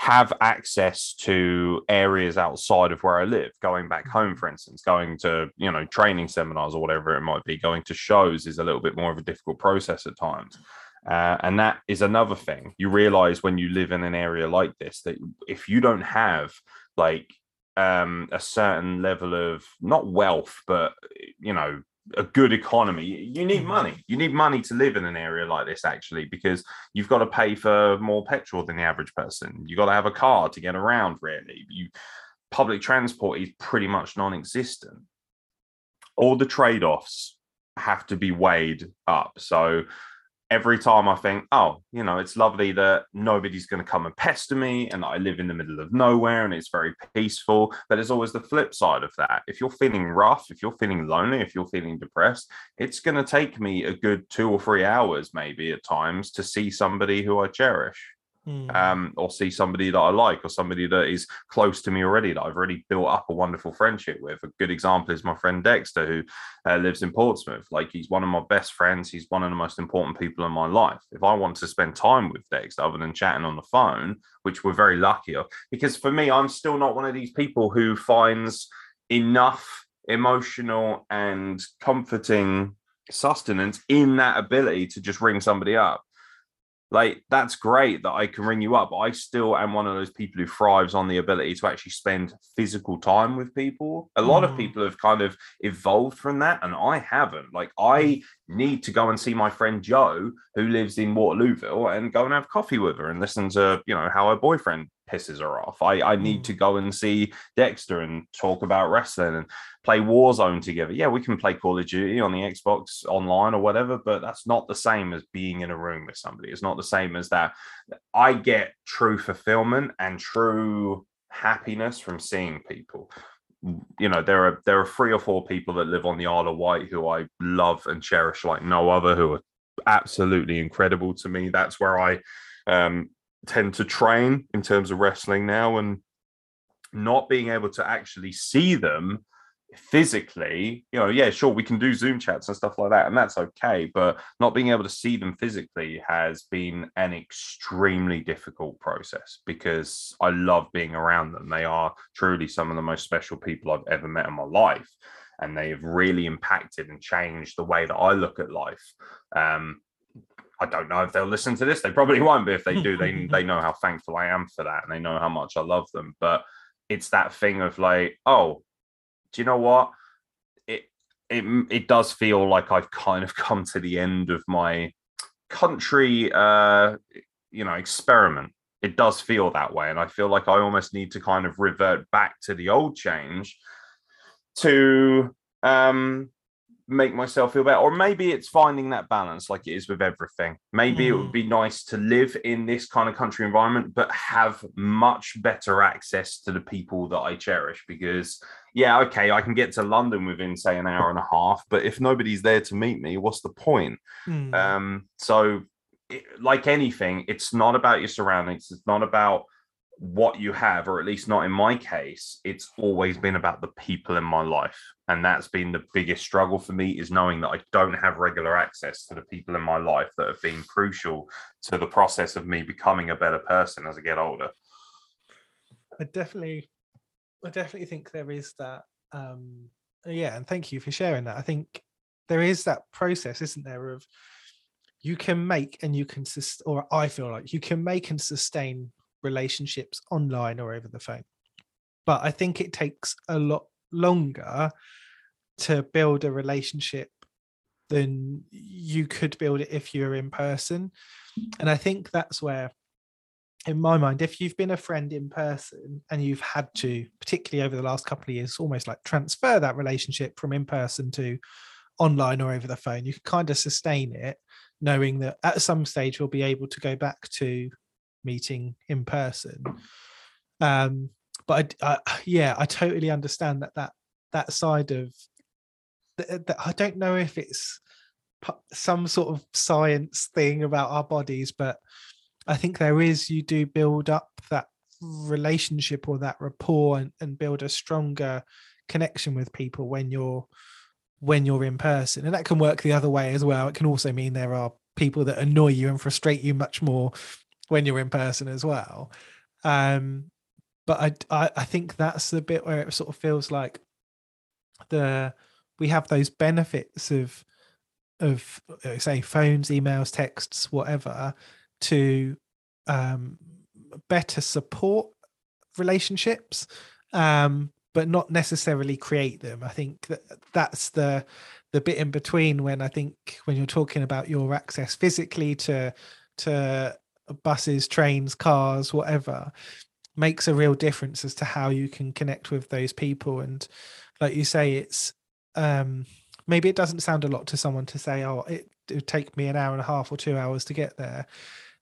have access to areas outside of where I live, going back home, for instance, going to, you know, training seminars or whatever it might be, going to shows is a little bit more of a difficult process at times. Uh, and that is another thing. You realize when you live in an area like this, that if you don't have like um, a certain level of not wealth, but, you know, a good economy, you need money. You need money to live in an area like this, actually, because you've got to pay for more petrol than the average person. You've got to have a car to get around, really. You, public transport is pretty much non-existent. All the trade-offs have to be weighed up. So every time I think, oh, you know, it's lovely that nobody's going to come and pester me and I live in the middle of nowhere and it's very peaceful. But there's always the flip side of that. If you're feeling rough, if you're feeling lonely, if you're feeling depressed, it's going to take me a good two or three hours maybe at times to see somebody who I cherish mm. um, or see somebody that I like or somebody that is close to me already, that I've already built up a wonderful friendship with. A good example is my friend Dexter, who Uh, lives in Portsmouth. Like, he's one of my best friends. He's one of the most important people in my life. If I want to spend time with Dex other than chatting on the phone, which we're very lucky of, because for me, I'm still not one of these people who finds enough emotional and comforting sustenance in that ability to just ring somebody up. Like, that's great that I can ring you up. I still am one of those people who thrives on the ability to actually spend physical time with people. A lot mm. of people have kind of evolved from that, and I haven't. Like, I need to go and see my friend Joe, who lives in Waterlooville, and go and have coffee with her and listen to, you know, how her boyfriend pisses her off. I, I need to go and see Dexter and talk about wrestling and play Warzone together. Yeah, we can play Call of Duty on the Xbox online or whatever, but that's not the same as being in a room with somebody. It's not the same as that. I get true fulfillment and true happiness from seeing people. You know, there are there are three or four people that live on the Isle of Wight who I love and cherish like no other, who are absolutely incredible to me. That's where I um tend to train in terms of wrestling now, and not being able to actually see them physically, you know, yeah, sure, we can do Zoom chats and stuff like that, and that's okay, but not being able to see them physically has been an extremely difficult process, because I love being around them. They are truly some of the most special people I've ever met in my life, and they have really impacted and changed the way that I look at life. Um, I don't know if they'll listen to this. They probably won't, but if they do, they they know how thankful I am for that, and they know how much I love them. But it's that thing of like, oh, do you know what? It it it does feel like I've kind of come to the end of my country, uh, you know, experiment. It does feel that way, and I feel like I almost need to kind of revert back to the old change to um. make myself feel better. Or maybe it's finding that balance, like it is with everything. Maybe mm. it would be nice to live in this kind of country environment, but have much better access to the people that I cherish, because yeah, okay, I can get to London within say an hour and a half, but if nobody's there to meet me, what's the point? mm. um so it, like anything, it's not about your surroundings, it's not about what you have, or at least not in my case. It's always been about the people in my life, and that's been the biggest struggle for me, is knowing that I don't have regular access to the people in my life that have been crucial to the process of me becoming a better person as I get older. I definitely, I definitely think there is that. Um, yeah, and thank you for sharing that. I think there is that process, isn't there, of you can make and you can, or I feel like you can make and sustain relationships online or over the phone. But I think it takes a lot longer to build a relationship than you could build it if you're in person. And I think that's where, in my mind, if you've been a friend in person and you've had to, particularly over the last couple of years, almost like transfer that relationship from in person to online or over the phone, you can kind of sustain it, knowing that at some stage we'll be able to go back to meeting in person. Um, but I, I, yeah, I totally understand that that that side of that. Th- I don't know if it's p- some sort of science thing about our bodies, but I think there is, you do build up that relationship or that rapport and, and build a stronger connection with people when you're when you're in person. And that can work the other way as well. It can also mean there are people that annoy you and frustrate you much more when you're in person as well. Um, but I, I I think that's the bit where it sort of feels like the we have those benefits of of say phones, emails, texts, whatever, to um, better support relationships, um, but not necessarily create them. I think that that's the the bit in between when I think when you're talking about your access physically to to buses, trains, cars, whatever, makes a real difference as to how you can connect with those people. And like you say, it's um, maybe it doesn't sound a lot to someone to say, oh, it would take me an hour and a half or two hours to get there.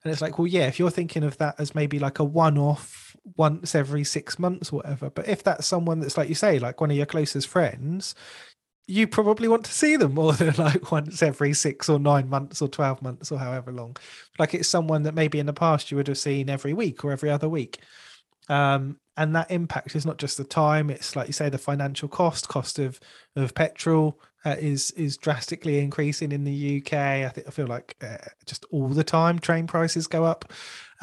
And it's like, well, yeah, if you're thinking of that as maybe like a one-off once every six months or whatever, but if that's someone that's, like you say, like one of your closest friends, you probably want to see them more than like once every six or nine months or twelve months or however long. Like it's someone that maybe in the past you would have seen every week or every other week. Um, and that impact is not just the time, it's like you say, the financial cost, cost of, of petrol uh, is, is drastically increasing in the U K. I think I feel like uh, just all the time train prices go up.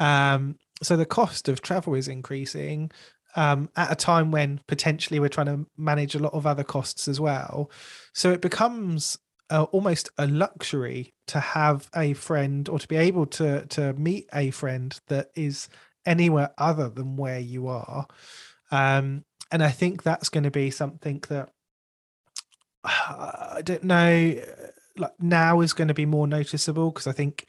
Um, so the cost of travel is increasing um, at a time when potentially we're trying to manage a lot of other costs as well. So it becomes uh, almost a luxury to have a friend or to be able to, to meet a friend that is anywhere other than where you are. Um, and I think that's going to be something that uh, I don't know, like now is going to be more noticeable, because I think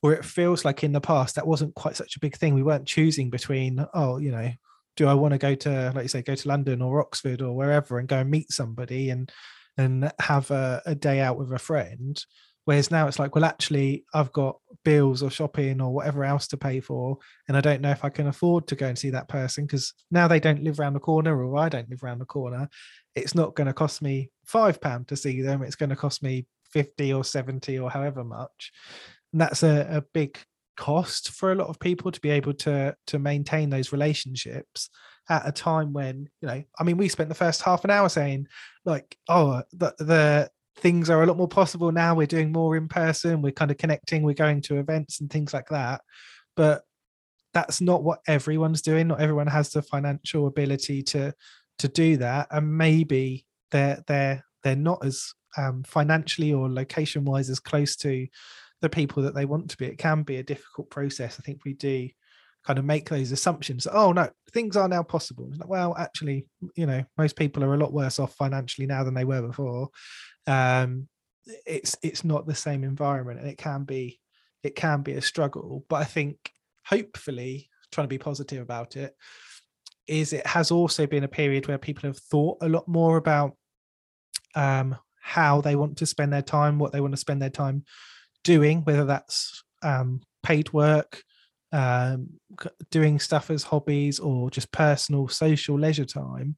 where it feels like in the past, that wasn't quite such a big thing. We weren't choosing between, oh, you know, do I want to go to, like you say, go to London or Oxford or wherever and go and meet somebody and, and have a, a day out with a friend. Whereas now it's like, well, actually, I've got bills or shopping or whatever else to pay for, and I don't know if I can afford to go and see that person because now they don't live around the corner or I don't live around the corner. It's not going to cost me five pounds to see them. It's going to cost me fifty or seventy or however much. And that's a, a big cost for a lot of people to be able to, to maintain those relationships at a time when, you know, I mean, we spent the first half an hour saying like, oh, the, the, things are a lot more possible now, we're doing more in person, we're kind of connecting, we're going to events and things like that, but that's not what everyone's doing. Not everyone has the financial ability to to do that, and maybe they're they're they're not as um financially or location wise as close to the people that they want to be. It can be a difficult process. I think we do kind of make those assumptions, oh no, things are now possible. Well, actually, you know, most people are a lot worse off financially now than they were before. Um, it's it's not the same environment, and it can be it can be a struggle. But I think hopefully, trying to be positive about it, is it has also been a period where people have thought a lot more about um, how they want to spend their time, what they want to spend their time doing, whether that's um, paid work, um, doing stuff as hobbies, or just personal, social, leisure time.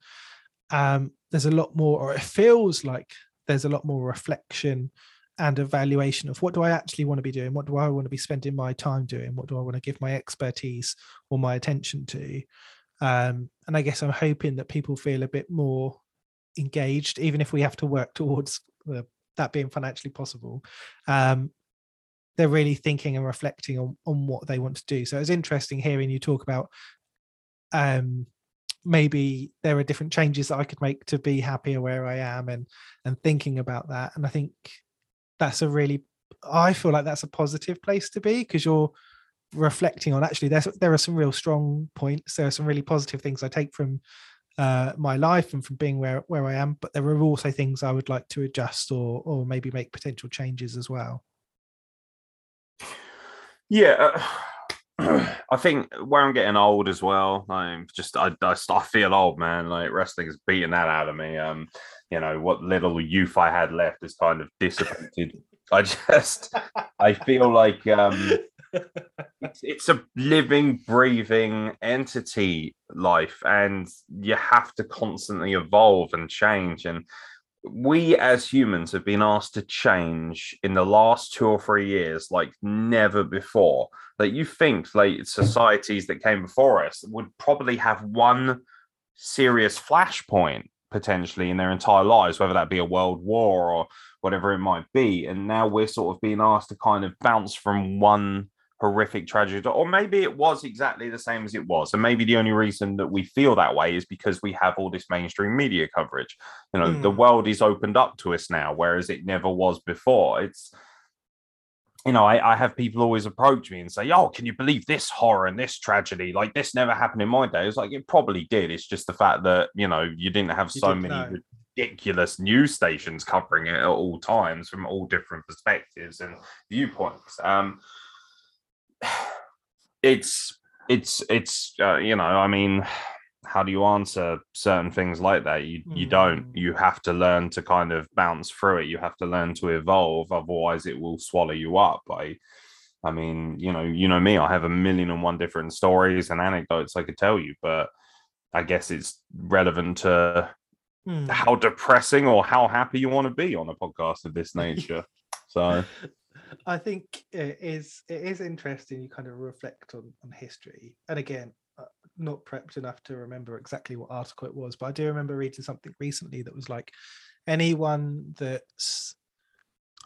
Um, there's a lot more, or it feels like there's a lot more reflection and evaluation of what do I actually want to be doing? What do I want to be spending my time doing? What do I want to give my expertise or my attention to? Um, and I guess I'm hoping that people feel a bit more engaged, even if we have to work towards the, that being financially possible. Um, they're really thinking and reflecting on, on what they want to do. So it's interesting hearing you talk about um, maybe there are different changes that I could make to be happier where I am, and and thinking about that. And I think that's a really, I feel like that's a positive place to be, because you're reflecting on, actually, there's, there are some real strong points. There are some really positive things I take from uh, my life and from being where, where I am, but there are also things I would like to adjust or or maybe make potential changes as well. Yeah. Uh, I think where I'm getting old as well, I'm just, I, I, I feel old, man. Like, wrestling is beating that out of me. Um, you know, what little youth I had left is kind of dissipated. I just, I feel like um, it's, it's a living, breathing entity, life, and you have to constantly evolve and change. And we as humans have been asked to change in the last two or three years like never before. Like, you think like societies that came before us would probably have one serious flashpoint potentially in their entire lives, whether that be a world war or whatever it might be. And now we're sort of being asked to kind of bounce from one horrific tragedy, or maybe it was exactly the same as it was. And maybe the only reason that we feel that way is because we have all this mainstream media coverage. You know, mm. the world is opened up to us now, whereas it never was before. It's, you know, I, I have people always approach me and say, oh, can you believe this horror and this tragedy? Like, this never happened in my day. It's like, it probably did. It's just the fact that, you know, you didn't have you so didn't many know. ridiculous news stations covering it at all times from all different perspectives and viewpoints. Um, it's, it's, it's, uh, you know, I mean, how do you answer certain things like that? You, mm. you don't, you have to learn to kind of bounce through it. You have to learn to evolve. Otherwise it will swallow you up. I, I mean, you know, you know me, I have a million and one different stories and anecdotes I could tell you, but I guess it's relevant to mm. how depressing or how happy you want to be on a podcast of this nature. So I think it is it is interesting. You kind of reflect on, on history, and again, not prepped enough to remember exactly what article it was, but I do remember reading something recently that was like, anyone that's,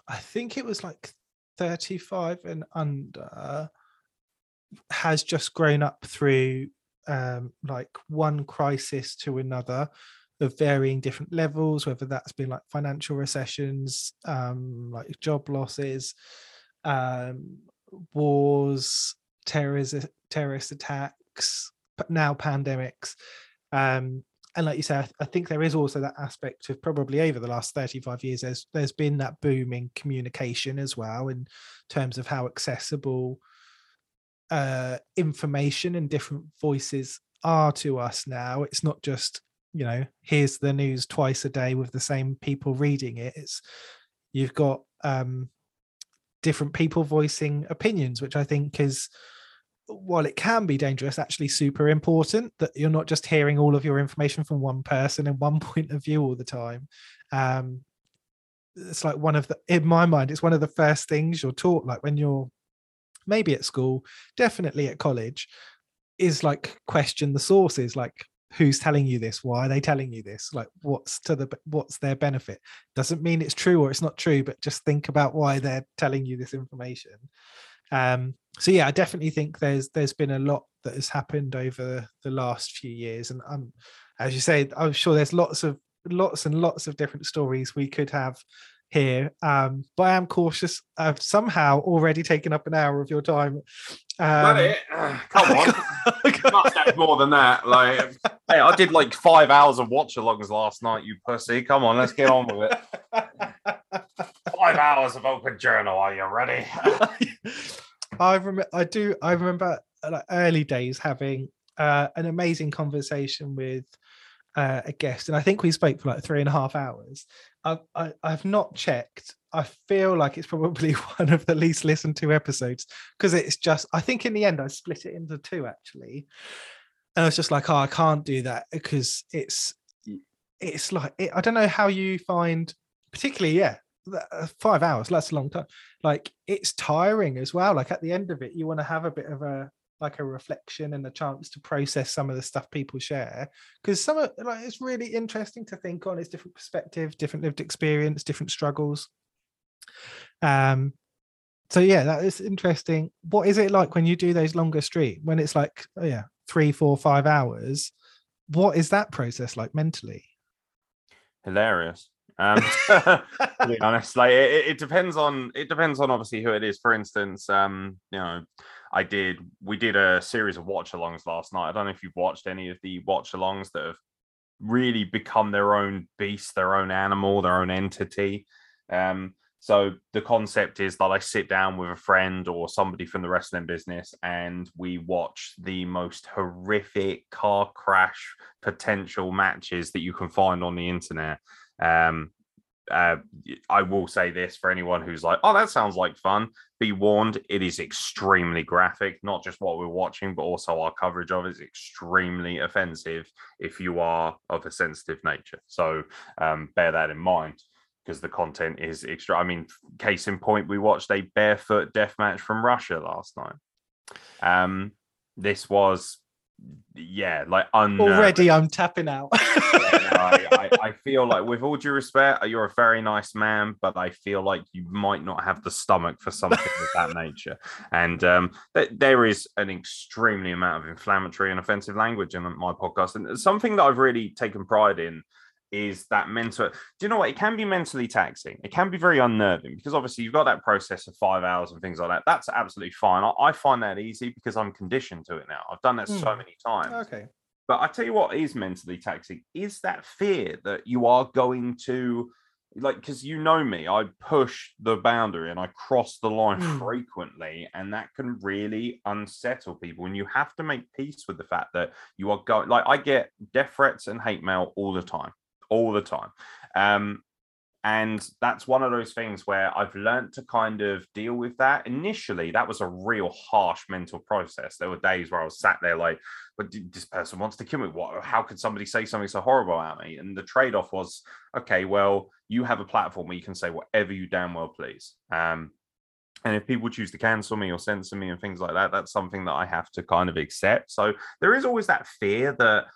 I think it was like thirty-five and under, has just grown up through um, like one crisis to another of varying different levels, whether that's been like financial recessions, um, like job losses, um, wars, terrorist, terrorist attacks, but now pandemics. Um, and like you say, I, th- I think there is also that aspect of probably over the last thirty-five years, there's there's been that boom in communication as well, in terms of how accessible uh, information and different voices are to us now. It's not just, you know, here's the news twice a day with the same people reading it. It's, you've got um, different people voicing opinions, which I think is, while it can be dangerous, actually super important, that you're not just hearing all of your information from one person and one point of view all the time. Um, it's like one of the, in my mind, it's one of the first things you're taught, like when you're maybe at school, definitely at college, is like question the sources, like, who's telling you this? Why are they telling you this? Like, what's to the, what's their benefit? Doesn't mean it's true or it's not true, but just think about why they're telling you this information. Um, so yeah, I definitely think there's, there's been a lot that has happened over the last few years. And I'm, as you say, I'm sure there's lots of lots and lots of different stories we could have here. Um, but I am cautious. I've somehow already taken up an hour of your time. Um, it. Uh, come on. Must have more than that. Like, hey, I did like five hours of watch-alongs last night, you pussy. Come on, let's get on with it. Five hours of open journal. Are you ready? I remember. I do. I remember like, early days having uh, an amazing conversation with uh, a guest, and I think we spoke for like three and a half hours. I've, I, I've not checked. I feel like it's probably one of the least listened to episodes because it's just, I think in the end I split it into two actually. And I was just like, oh, I can't do that because it's, it's like, it, I don't know how you find, particularly, yeah, five hours, that's a long time. Like it's tiring as well. Like at the end of it, you want to have a bit of a, like a reflection and a chance to process some of the stuff people share, because some of like it's really interesting to think on. It's different perspective, different lived experience, different struggles. Um, so yeah, that is interesting. What is it like when you do those longer streams? When it's like, oh yeah, three, four, five hours. What is that process like mentally? Hilarious. Um, to be honest, like it, it depends on it depends on obviously who it is. For instance, um, you know, I did we did a series of watch-alongs last night. I don't know if you've watched any of the watch-alongs that have really become their own beast, their own animal, their own entity. Um, so the concept is that I sit down with a friend or somebody from the wrestling business and we watch the most horrific car crash potential matches that you can find on the internet. Um, uh, I will say this for anyone who's like, oh, that sounds like fun. Be warned, it is extremely graphic, not just what we're watching, but also our coverage of it is extremely offensive if you are of a sensitive nature. So um, bear that in mind, because the content is extra. I mean, case in point, we watched a barefoot death match from Russia last night. Um, this was, yeah, like unnerving. Already I'm tapping out. Yeah, I, I, I feel like, with all due respect, you're a very nice man, but I feel like you might not have the stomach for something of that nature. And um, th- there is an extremely amount of inflammatory and offensive language in my podcast. And something that I've really taken pride in is that mental, do you know what, it can be mentally taxing, it can be very unnerving, because obviously you've got that process of five hours and things like that. That's absolutely fine. I, I find that easy because I'm conditioned to it now. I've done that mm. so many times. Okay. But I tell you what is mentally taxing is that fear that you are going to, like, because you know me, I push the boundary and I cross the line mm. frequently, and that can really unsettle people. And you have to make peace with the fact that you are going, like, I get death threats and hate mail all the time. all the time. Um, and that's one of those things where I've learned to kind of deal with that. Initially, that was a real harsh mental process. There were days where I was sat there like, but this person wants to kill me. What? How could somebody say something so horrible at me? And the trade-off was, okay, well, you have a platform where you can say whatever you damn well please. Um, And if people choose to cancel me or censor me and things like that, that's something that I have to kind of accept. So there is always that fear that,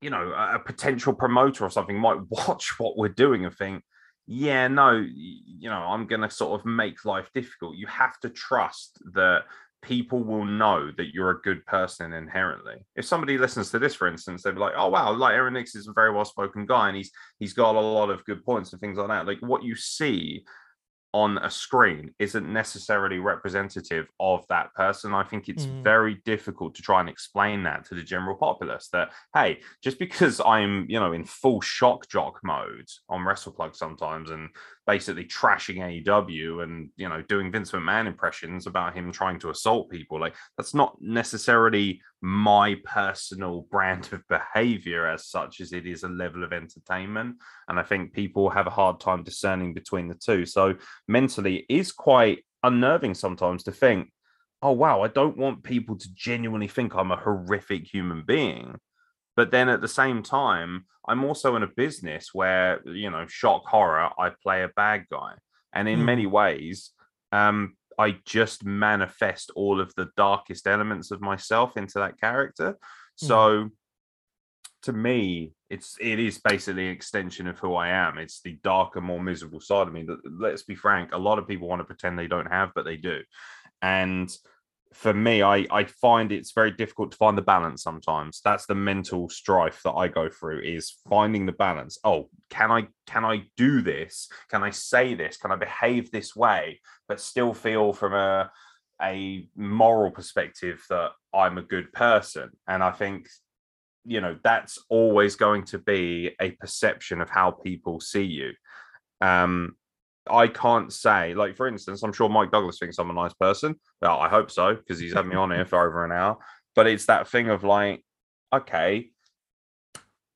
you know, a potential promoter or something might watch what we're doing and think, yeah, no, you know, I'm going to sort of make life difficult. You have to trust that people will know that you're a good person inherently. If somebody listens to this, for instance, they'd be like, oh, wow, like Aaron Nix is a very well-spoken guy and he's he's got a lot of good points and things like that. Like, what you see on a screen isn't necessarily representative of that person. I think it's mm. very difficult to try and explain that to the general populace that, hey, just because I'm, you know, in full shock jock mode on WrestlePlug sometimes and basically trashing A E W and, you know, doing Vince McMahon impressions about him trying to assault people, like, that's not necessarily my personal brand of behavior as such as it is a level of entertainment. And I think people have a hard time discerning between the two. So mentally it is quite unnerving sometimes to think, oh, wow, I don't want people to genuinely think I'm a horrific human being. But then at the same time, I'm also in a business where, you know, shock horror, I play a bad guy. And in mm. many ways, um, I just manifest all of the darkest elements of myself into that character. So mm. to me, it's it is basically an extension of who I am. It's the darker, more miserable side of me that, let's be frank, a lot of people want to pretend they don't have, but they do. And for me, I, I find it's very difficult to find the balance sometimes. That's the mental strife that I go through, is finding the balance. Oh, can I can I do this? Can I say this? Can I behave this way, but still feel from a a moral perspective that I'm a good person? And I think, you know, that's always going to be a perception of how people see you. Um I can't say, like, for instance, I'm sure Mike Douglas thinks I'm a nice person. Well, I hope so, because he's had me on here for over an hour. But it's that thing of like, okay,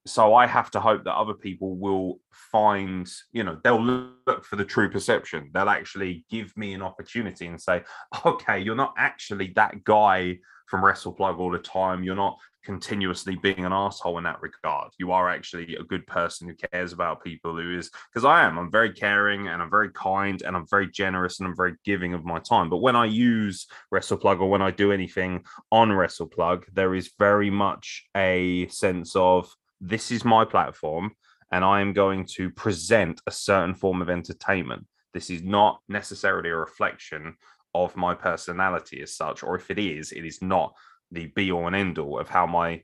so I have to hope that other people will find, you know, they'll look for the true perception. They'll actually give me an opportunity and say, okay, you're not actually that guy from WrestlePlug all the time. You're not continuously being an asshole in that regard. You are actually a good person who cares about people, who is, because I am, I'm very caring and I'm very kind and I'm very generous and I'm very giving of my time. But when I use WrestlePlug or when I do anything on WrestlePlug, there is very much a sense of, this is my platform and I am going to present a certain form of entertainment. This is not necessarily a reflection of my personality as such, or if it is, it is not the be all and end all of how my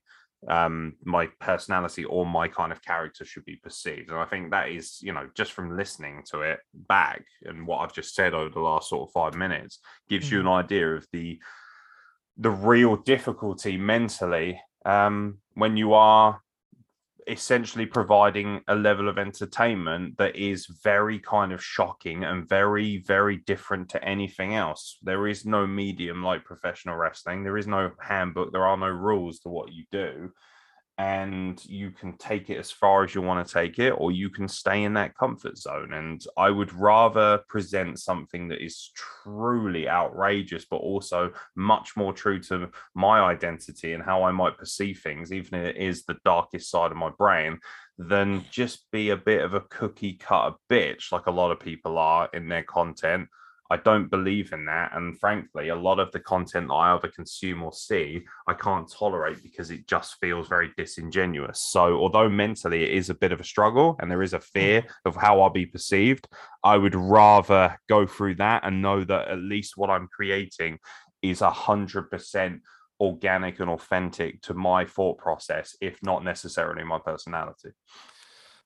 um, my personality or my kind of character should be perceived. And I think that is, you know, just from listening to it back and what I've just said over the last sort of five minutes gives mm. you an idea of the the real difficulty mentally um, when you are essentially providing a level of entertainment that is very kind of shocking and very, very different to anything else. There is no medium like professional wrestling. There is no handbook. There are no rules to what you do. And you can take it as far as you want to take it, or you can stay in that comfort zone. And I would rather present something that is truly outrageous, but also much more true to my identity and how I might perceive things, even if it is the darkest side of my brain, than just be a bit of a cookie cutter bitch like a lot of people are in their content. I don't believe in that. And frankly, a lot of the content that I either consume or see, I can't tolerate because it just feels very disingenuous. So although mentally it is a bit of a struggle and there is a fear of how I'll be perceived, I would rather go through that and know that at least what I'm creating is one hundred percent organic and authentic to my thought process, if not necessarily my personality.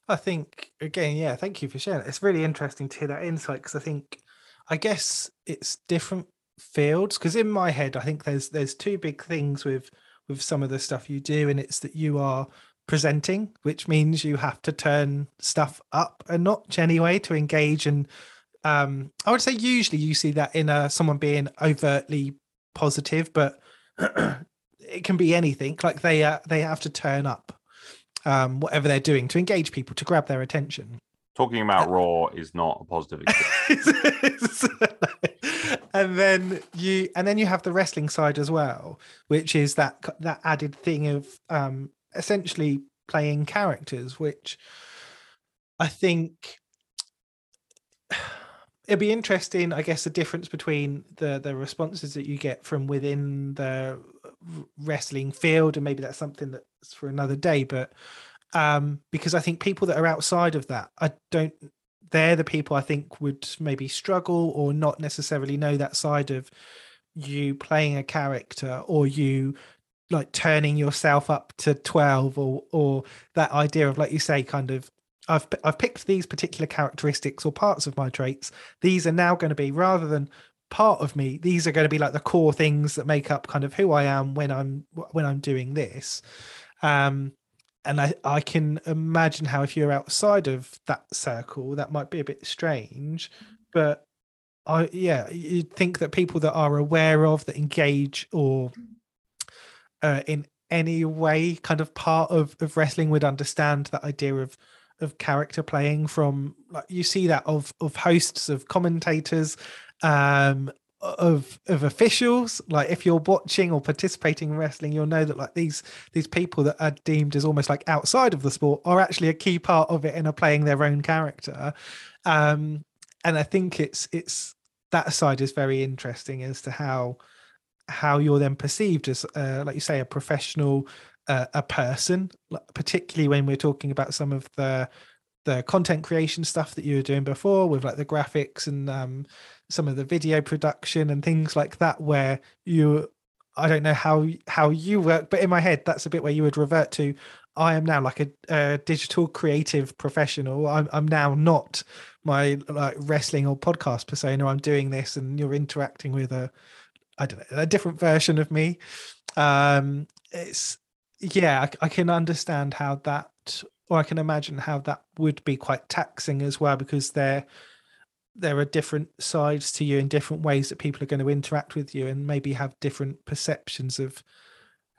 I think, again, yeah, thank you for sharing. It's really interesting to hear that insight, because I think I guess it's different fields, because in my head, I think there's there's two big things with with some of the stuff you do, and it's that you are presenting, which means you have to turn stuff up a notch anyway to engage. And um, I would say usually you see that in a, someone being overtly positive, but it can be anything. Like they uh, they have to turn up um, whatever they're doing to engage people, to grab their attention. Talking about Raw is not a positive experience. and then you, and then you have the wrestling side as well, which is that that added thing of um, essentially playing characters, which I think it'd be interesting. I guess the difference between the the responses that you get from within the wrestling field, and maybe that's something that's for another day, but. Um, because I think people that are outside of that, I don't, they're the people I think would maybe struggle or not necessarily know that side of you playing a character, or you like turning yourself up to twelve, or or that idea of, like you say, kind of, I've I've picked these particular characteristics or parts of my traits. These are now going to be, rather than part of me, these are going to be like the core things that make up kind of who I am when I'm when I'm doing this. Um, And I, I can imagine how, if you're outside of that circle, that might be a bit strange. But I, yeah, you'd think that people that are aware of, that engage, or uh, in any way kind of part of, of wrestling would understand that idea of of character playing. From, like, you see that of of hosts, of commentators, um, of of officials. Like, if you're watching or participating in wrestling, you'll know that, like, these these people that are deemed as almost like outside of the sport are actually a key part of it and are playing their own character. Um and I think it's it's that side is very interesting as to how how you're then perceived as uh, like you say, a professional, uh, a person, particularly when we're talking about some of the the content creation stuff that you were doing before, with like the graphics and um, some of the video production and things like that, where you, I don't know how, how you work, but in my head, that's a bit where you would revert to, I am now like a, a digital creative professional. I'm, I'm now not my like wrestling or podcast persona. I'm doing this, and you're interacting with a, I don't know, a different version of me. Um, it's, yeah, I, I can understand how that, or I can imagine how that would be quite taxing as well, because there, there are different sides to you in different ways that people are going to interact with you, and maybe have different perceptions of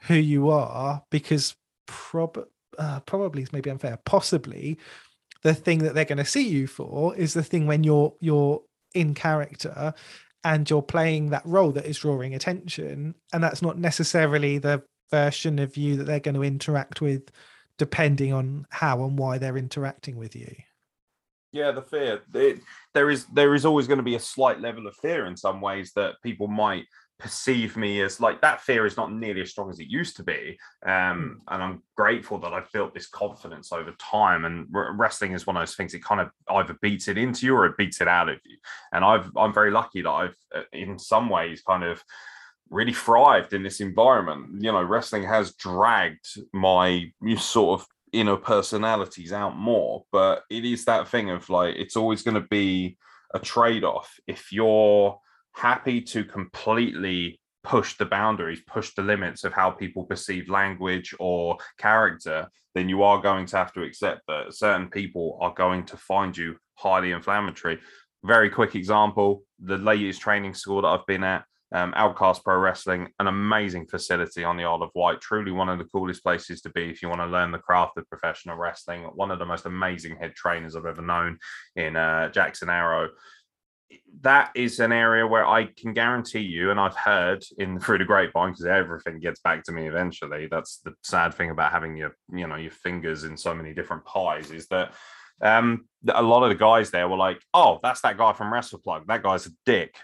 who you are, because prob- uh, probably is maybe unfair. Possibly the thing that they're going to see you for is the thing when you're, you're in character and you're playing that role that is drawing attention. And that's not necessarily the version of you that they're going to interact with, depending on how and why they're interacting with you. Yeah, the fear. It, there is there is always going to be a slight level of fear in some ways that people might perceive me as, like, that fear is not nearly as strong as it used to be. Um, and I'm grateful that I've built this confidence over time. And r- wrestling is one of those things, it kind of either beats it into you or it beats it out of you. And I've, I'm very lucky that I've, in some ways, kind of really thrived in this environment. You know, wrestling has dragged my sort of inner personalities out more, but it is that thing of like, it's always going to be a trade-off. If you're happy to completely push the boundaries, push the limits of how people perceive language or character, then you are going to have to accept that certain people are going to find you highly inflammatory. Very quick example, the latest training school that I've been at, um, Outcast Pro Wrestling, an amazing facility on the Isle of Wight, truly one of the coolest places to be if you want to learn the craft of professional wrestling. One of the most amazing head trainers I've ever known in uh, Jackson Arrow. That is an area where I can guarantee you, and I've heard in through the grapevine, because everything gets back to me eventually. That's the sad thing about having your, you know, your fingers in so many different pies, is that um, a lot of the guys there were like, "Oh, that's that guy from WrestlePlug. That guy's a dick."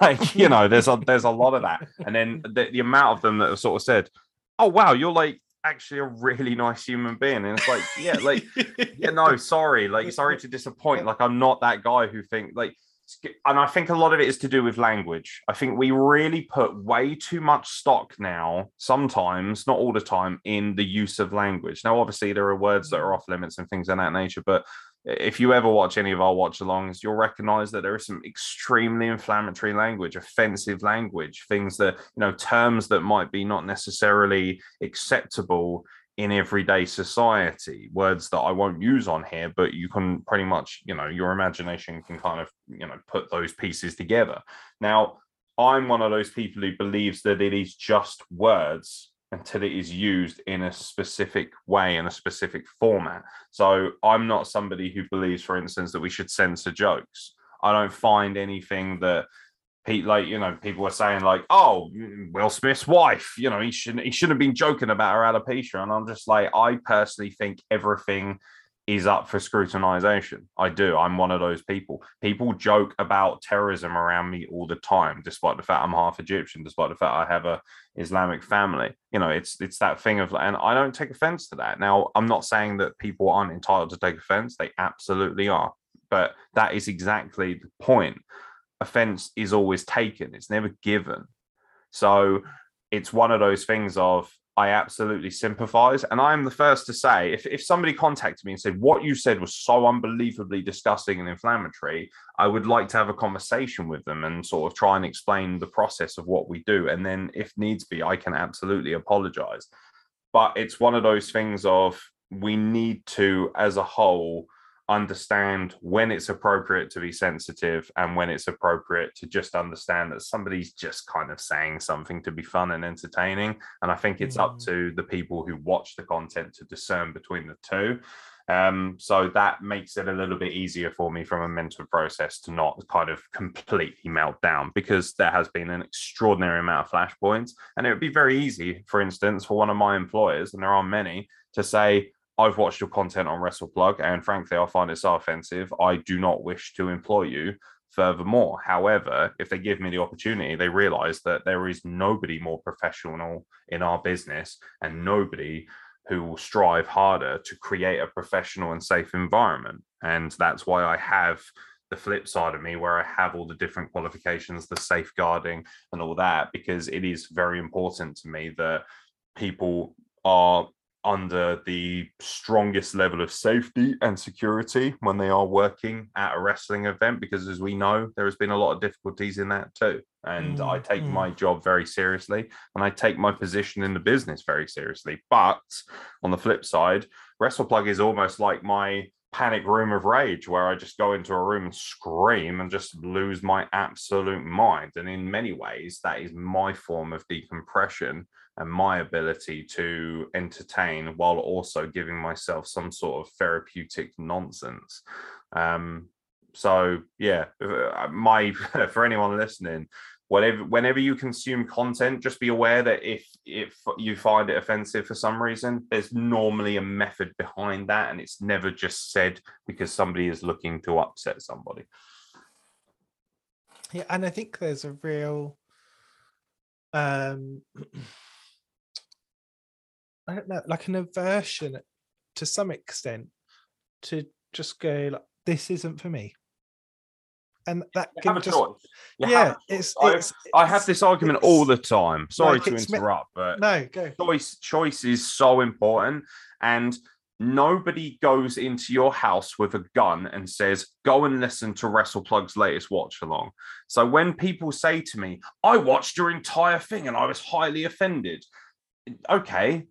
Like, you know, there's a there's a lot of that, and then the, the amount of them that have sort of said, "Oh, wow, you're like actually a really nice human being," and it's like, yeah, like, yeah, no, sorry, like, sorry to disappoint. Like, I'm not that guy who think like. And I think a lot of it is to do with language. I think we really put way too much stock now, sometimes, not all the time, in the use of language. Now, obviously, there are words that are off limits and things of that nature, but if you ever watch any of our watch-alongs, you'll recognize that there is some extremely inflammatory language, offensive language, things that, you know, terms that might be not necessarily acceptable in everyday society, words that I won't use on here, but you can pretty much, you know, your imagination can kind of, you know, put those pieces together. Now, I'm one of those people who believes that it is just words until it is used in a specific way, in a specific format. So I'm not somebody who believes, for instance, that we should censor jokes. I don't find anything that Pete, like, you know, people were saying like, "Oh, Will Smith's wife, you know, he shouldn't he shouldn't have been joking about her alopecia." And I'm just like, I personally think everything is up for scrutinization. I do. I'm one of those people. People joke about terrorism around me all the time, despite the fact I'm half Egyptian, despite the fact I have a Islamic family. You know, it's it's that thing of, and I don't take offense to that. Now, I'm not saying that people aren't entitled to take offense. They absolutely are. But that is exactly the point. Offense is always taken, it's never given. So it's one of those things of, I absolutely sympathize, and I'm the first to say, if, if somebody contacted me and said what you said was so unbelievably disgusting and inflammatory, I would like to have a conversation with them and sort of try and explain the process of what we do, and then if needs be, I can absolutely apologize. But it's one of those things of, we need to as a whole understand when it's appropriate to be sensitive and when it's appropriate to just understand that somebody's just kind of saying something to be fun and entertaining. And I think it's mm. up to the people who watch the content to discern between the two. Um, so that makes it a little bit easier for me from a mental process to not kind of completely melt down, because there has been an extraordinary amount of flashpoints. And it would be very easy, for instance, for one of my employers, and there are many, to say, "I've watched your content on WrestlePlug, and frankly, I find it so offensive. I do not wish to employ you furthermore." However, if they give me the opportunity, they realize that there is nobody more professional in our business and nobody who will strive harder to create a professional and safe environment. And that's why I have the flip side of me, where I have all the different qualifications, the safeguarding and all that, because it is very important to me that people are under the strongest level of safety and security when they are working at a wrestling event, because as we know, there has been a lot of difficulties in that too. And mm, I take mm. my job very seriously, and I take my position in the business very seriously. But on the flip side, WrestlePlug is almost like my panic room of rage, where I just go into a room and scream and just lose my absolute mind. And in many ways, that is my form of decompression and my ability to entertain while also giving myself some sort of therapeutic nonsense. Um, so, yeah, my for anyone listening, whatever, whenever you consume content, just be aware that if, if you find it offensive for some reason, there's normally a method behind that, and it's never just said because somebody is looking to upset somebody. Yeah, and I think there's a real... Um... I don't know, like an aversion to some extent to just go like, this isn't for me. And that you can have a just, choice. You yeah, have a it's, choice. It's, I, it's. I have this argument all the time. Sorry like to interrupt, but no, go. Choice choice is so important, and nobody goes into your house with a gun and says, "Go and listen to WrestlePlug's latest watch along." So when people say to me, "I watched your entire thing and I was highly offended," okay.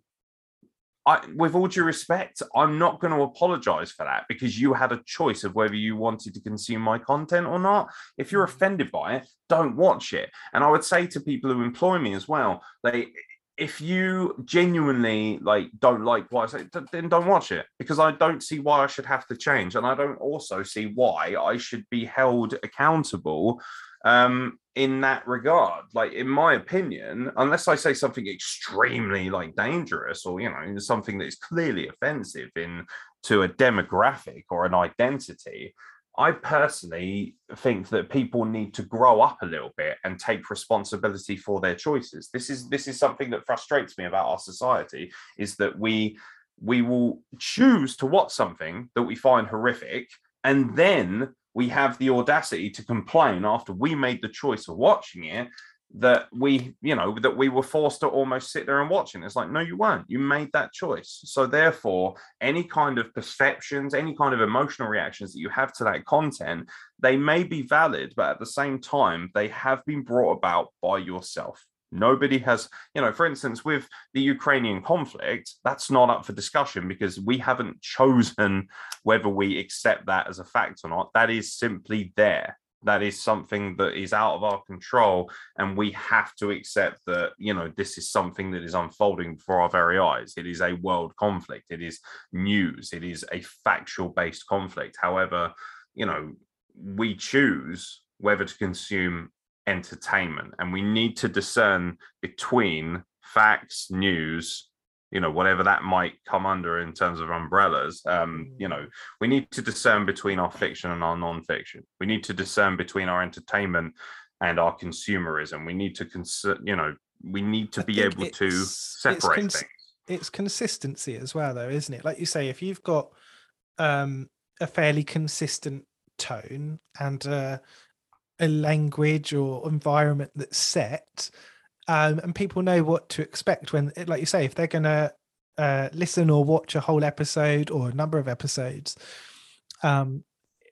I, with all due respect, I'm not going to apologize for that, because you had a choice of whether you wanted to consume my content or not. If you're offended by it, don't watch it. And I would say to people who employ me as well, like, if you genuinely like don't like what I say, then don't watch it, because I don't see why I should have to change. And I don't also see why I should be held accountable um in that regard. Like, in my opinion, unless I say something extremely like dangerous, or, you know, something that is clearly offensive in to a demographic or an identity, I personally think that people need to grow up a little bit and take responsibility for their choices. This is this is something that frustrates me about our society, is that we we will choose to watch something that we find horrific, and then we have the audacity to complain after we made the choice of watching it, that we, you know, that we were forced to almost sit there and watch it. It's like, no, you weren't. You made that choice. So therefore, any kind of perceptions, any kind of emotional reactions that you have to that content, they may be valid, but at the same time, they have been brought about by yourself. Nobody has, you know, for instance, with the Ukrainian conflict, that's not up for discussion, because we haven't chosen whether we accept that as a fact or not. That is simply there. That is something that is out of our control, and we have to accept that, you know, this is something that is unfolding before our very eyes. It is a world conflict. It is news. It is a factual-based conflict. However, you know, we choose whether to consume entertainment, and we need to discern between facts, news, you know, whatever that might come under in terms of umbrellas. Um you know, we need to discern between our fiction and our non-fiction. We need to discern between our entertainment and our consumerism. We need to consider, you know, we need to be able to separate it's cons- things. It's consistency as well, though, isn't it? Like you say, if you've got um a fairly consistent tone and uh a language or environment that's set, um, and people know what to expect when, like you say, if they're gonna uh, listen or watch a whole episode or a number of episodes, um,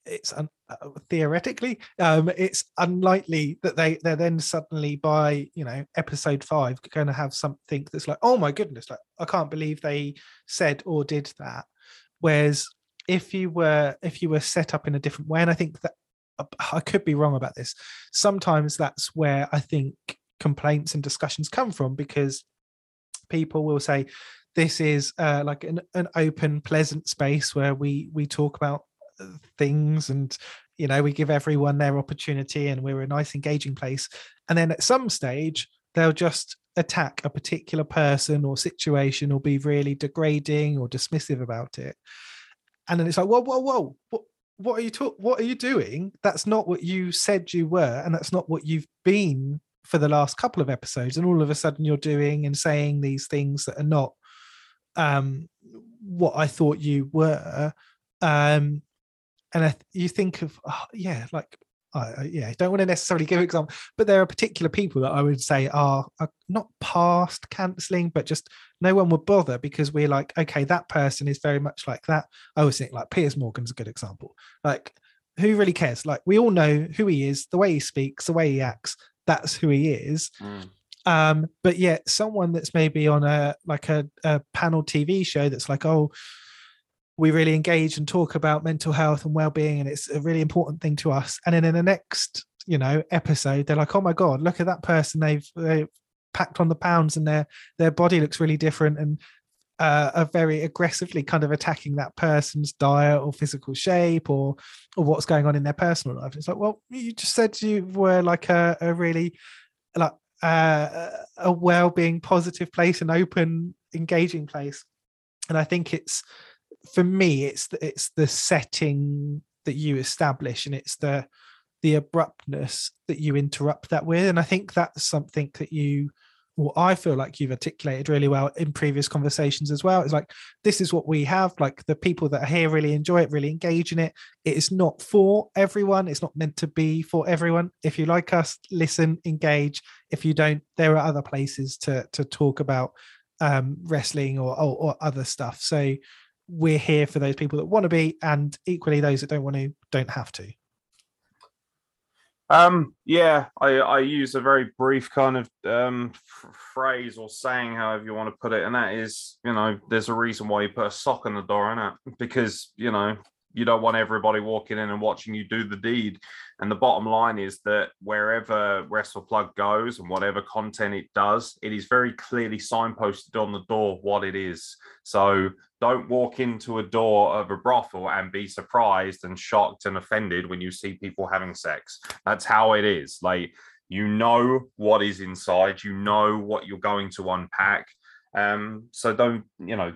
it's un- uh, theoretically um, it's unlikely that they they're then suddenly, by, you know, episode five, going to have something that's like, oh my goodness, like, I can't believe they said or did that. Whereas if you were if you were set up in a different way, and I think that, I could be wrong about this, sometimes that's where I think complaints and discussions come from, because people will say this is uh, like an, an open, pleasant space where we we talk about things, and, you know, we give everyone their opportunity, and we're a nice, engaging place. And then at some stage they'll just attack a particular person or situation, or be really degrading or dismissive about it. And then it's like, whoa, whoa, whoa, what? What are you talk? What are you doing? That's not what you said you were, and that's not what you've been for the last couple of episodes. And all of a sudden, you're doing and saying these things that are not um, what I thought you were. Um, and I th- you think of, oh, yeah, like, I, I yeah, don't want to necessarily give an example, but there are particular people that I would say are, are not past cancelling, but just no one would bother, because we're like, okay, that person is very much like that. I was thinking, like, Piers Morgan's a good example. Like, who really cares? Like, we all know who he is, the way he speaks, the way he acts, that's who he is. Mm. Um, but yet someone that's maybe on a, like a, a panel T V show that's like, oh, we really engage and talk about mental health and well-being, and it's a really important thing to us. And then in the next, you know, episode, they're like, oh my God, look at that person. They've, they've packed on the pounds, and their, their body looks really different, and uh, are very aggressively kind of attacking that person's diet or physical shape, or, or what's going on in their personal life. It's like, well, you just said you were like a, a really like uh, a well-being, positive place, an open, engaging place. And I think it's, for me, it's the, it's the setting that you establish, and it's the the abruptness that you interrupt that with. And I think that's something that you what I feel like you've articulated really well in previous conversations as well. It's like, this is what we have. Like, the people that are here really enjoy it, really engage in it. It is not for everyone. It's not meant to be for everyone. If you like us, listen, engage. If you don't, there are other places to to talk about um, wrestling or, or, or other stuff. So we're here for those people that want to be, and equally those that don't want to, don't have to. Um, yeah, I, I use a very brief kind of um, f- phrase or saying, however you want to put it. And that is, you know, there's a reason why you put a sock in the door, isn't it? Because, you know, you don't want everybody walking in and watching you do the deed. And the bottom line is that wherever WrestlePlug goes and whatever content it does, it is very clearly signposted on the door what it is. So don't walk into a door of a brothel and be surprised and shocked and offended when you see people having sex. That's how it is. Like, you know what is inside, you know what you're going to unpack. Um, so don't, you know...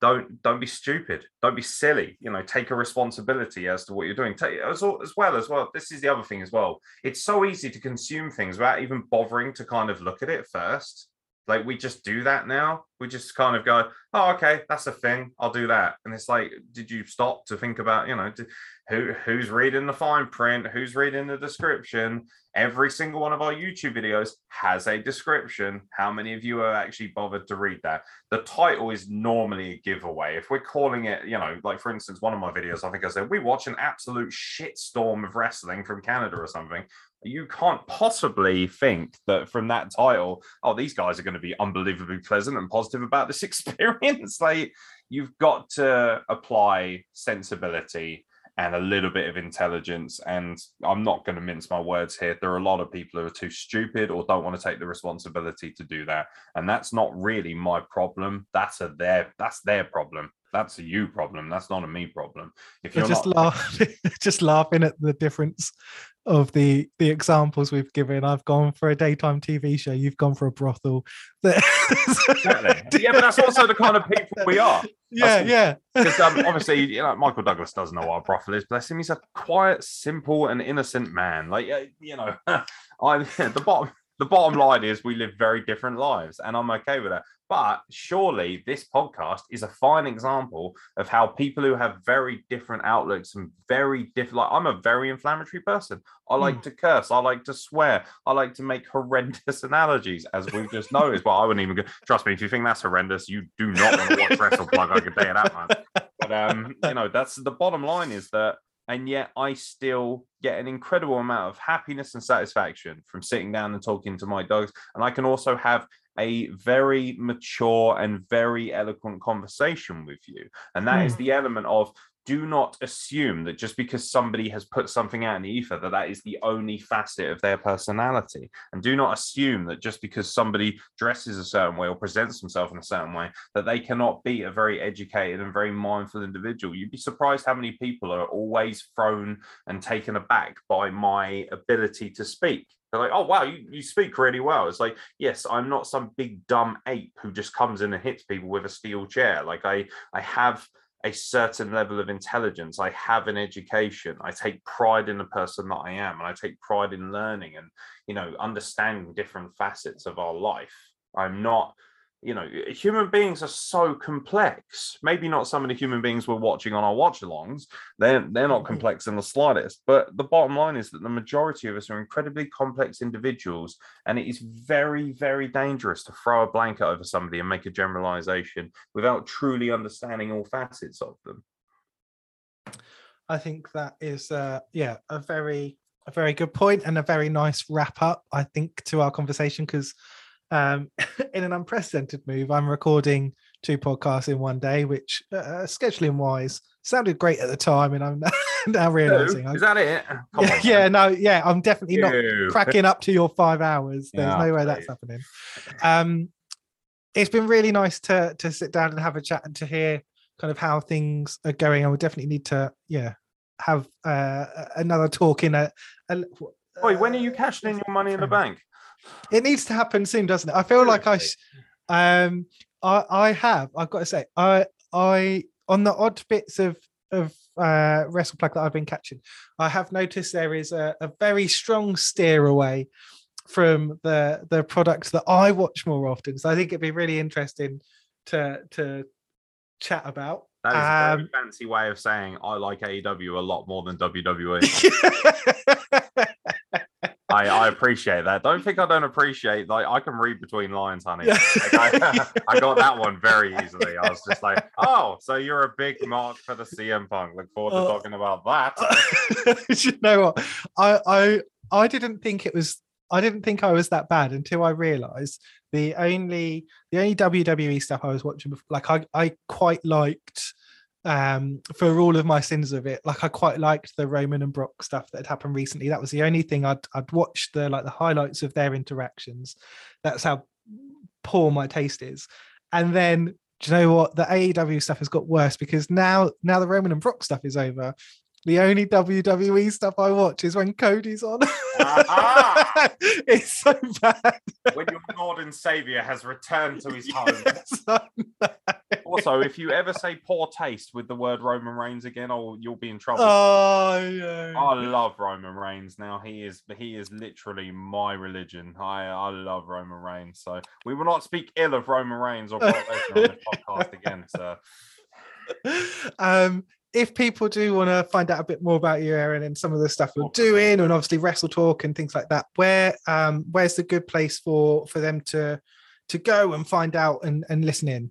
Don't don't be stupid. Don't be silly. You know, take a responsibility as to what you're doing. Take as well, as well as well. This is the other thing as well. It's so easy to consume things without even bothering to kind of look at it first. Like, we just do that now. We just kind of go, oh, okay, that's a thing. I'll do that. And it's like, did you stop to think about, you know, who who's reading the fine print? Who's reading the description? Every single one of our YouTube videos has a description. How many of you are actually bothered to read that? The title is normally a giveaway. If we're calling it, you know, like, for instance, one of my videos, I think I said, we watch an absolute shitstorm of wrestling from Canada or something. You can't possibly think that from that title, oh, these guys are going to be unbelievably pleasant and positive about this experience. Like, you've got to apply sensibility and a little bit of intelligence. And I'm not going to mince my words here. There are a lot of people who are too stupid or don't want to take the responsibility to do that. And that's not really my problem. That's a their, that's their problem. That's a you problem. That's not a me problem. If you're just not... laughing, just laughing at the difference of the the examples we've given. I've gone for a daytime T V show. You've gone for a brothel. Exactly. Yeah, but that's also the kind of people we are. Yeah, that's, yeah. Because um, obviously, you know, Michael Douglas doesn't know what a brothel is. Bless him. He's a quiet, simple, and innocent man. Like, you know, I the bottom. The bottom line is we live very different lives, and I'm okay with that. But surely this podcast is a fine example of how people who have very different outlooks and very different, like, I'm a very inflammatory person. I like mm. to curse. I like to swear. I like to make horrendous analogies, as we've just noticed. Well, I wouldn't even go, trust me, if you think that's horrendous, you do not want to watch WrestlePlug like a day of that, man. But, um, you know, that's the bottom line is that. And yet I still get an incredible amount of happiness and satisfaction from sitting down and talking to my dogs. And I can also have a very mature and very eloquent conversation with you. And that mm. is the element of, do not assume that just because somebody has put something out in the ether, that that is the only facet of their personality. And do not assume that just because somebody dresses a certain way or presents themselves in a certain way, that they cannot be a very educated and very mindful individual. You'd be surprised how many people are always thrown and taken aback by my ability to speak. They're like, oh, wow, you, you speak really well. It's like, yes, I'm not some big dumb ape who just comes in and hits people with a steel chair. Like, I, I have... a certain level of intelligence. I have an education. I take pride in the person that I am, and I take pride in learning and, you know, understanding different facets of our life. I'm not, you know, human beings are so complex. Maybe not some of the human beings we're watching on our watch-alongs. They're, they're not complex in the slightest. But the bottom line is that the majority of us are incredibly complex individuals, and it is very, very dangerous to throw a blanket over somebody and make a generalization without truly understanding all facets of them. I think that is, uh, yeah, a very, a very good point and a very nice wrap-up, I think, to our conversation, because Um, in an unprecedented move, I'm recording two podcasts in one day, which uh, scheduling wise sounded great at the time, and I'm now, now realizing is that it? Come yeah, on, yeah no, yeah, I'm definitely Ew. not cracking up to your five hours. There's yeah, no way that's happening. Um, it's been really nice to to sit down and have a chat and to hear kind of how things are going. I would definitely need to, yeah, have uh, another talk in a. a Wait, when are you cashing in your money in the bank? It needs to happen soon, doesn't it? I feel like I, um, I, I have. I've got to say, I, I on the odd bits of of uh, WrestlePlug that I've been catching, I have noticed there is a, a very strong steer away from their their products that I watch more often. So I think it'd be really interesting to to chat about. That is a very um, fancy way of saying I like A E W a lot more than W W E. I, I appreciate that. Don't think I don't appreciate, like, I can read between lines, honey. Like, I, I got that one very easily. I was just like, oh, so you're a big mark for the C M Punk. Look forward to uh, talking about that. You know what? I, I I didn't think it was I didn't think I was that bad until I realized the only the only W W E stuff I was watching before, like I, I quite liked, um, for all of my sins of it, like I quite liked the Roman and Brock stuff that had happened recently. That was the only thing I'd I'd watched the like the highlights of their interactions. That's how poor my taste is. And then, do you know what? The A E W stuff has got worse because now now the Roman and Brock stuff is over. The only W W E stuff I watch is when Cody's on. Uh-huh. It's so bad. When your Lord and Savior has returned to his home. Yes, also, if you ever say poor taste with the word Roman Reigns again, oh, you'll be in trouble. Oh, yeah. I love Roman Reigns now. He is he is literally my religion. I, I love Roman Reigns. So we will not speak ill of Roman Reigns or Brock Lesnar on this podcast again, sir. Um. If people do want to find out a bit more about you, Aaron, and some of the stuff you're doing, and obviously Wrestle Talk and things like that, where um, where's the good place for for them to to go and find out and, and listen in?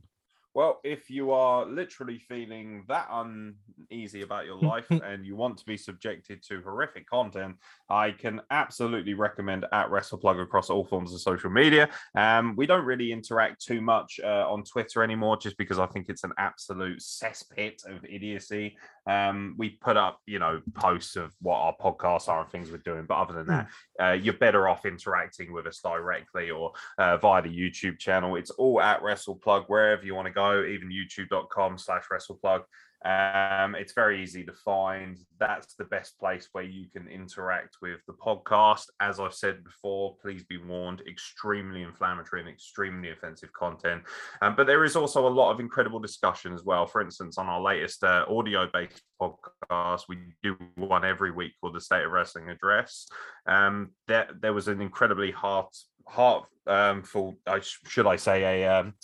Well, if you are literally feeling that uneasy about your life and you want to be subjected to horrific content, I can absolutely recommend at WrestlePlug across all forms of social media. Um, we don't really interact too much uh, on Twitter anymore, just because I think it's an absolute cesspit of idiocy. Um, we put up, you know, posts of what our podcasts are and things we're doing, but other than that, uh, you're better off interacting with us directly or uh, via the YouTube channel. It's all at WrestlePlug, wherever you want to go. Even youtube dot com slash wrestle plug. Um, it's very easy to find. That's the best place where you can interact with the podcast. As I've said before, please be warned, extremely inflammatory and extremely offensive content. Um, but there is also a lot of incredible discussion as well. For instance, on our latest uh, audio-based podcast, we do one every week called The State of Wrestling Address. Um, there, there was an incredibly heart, heartful, um, I sh- should I say, a... Um,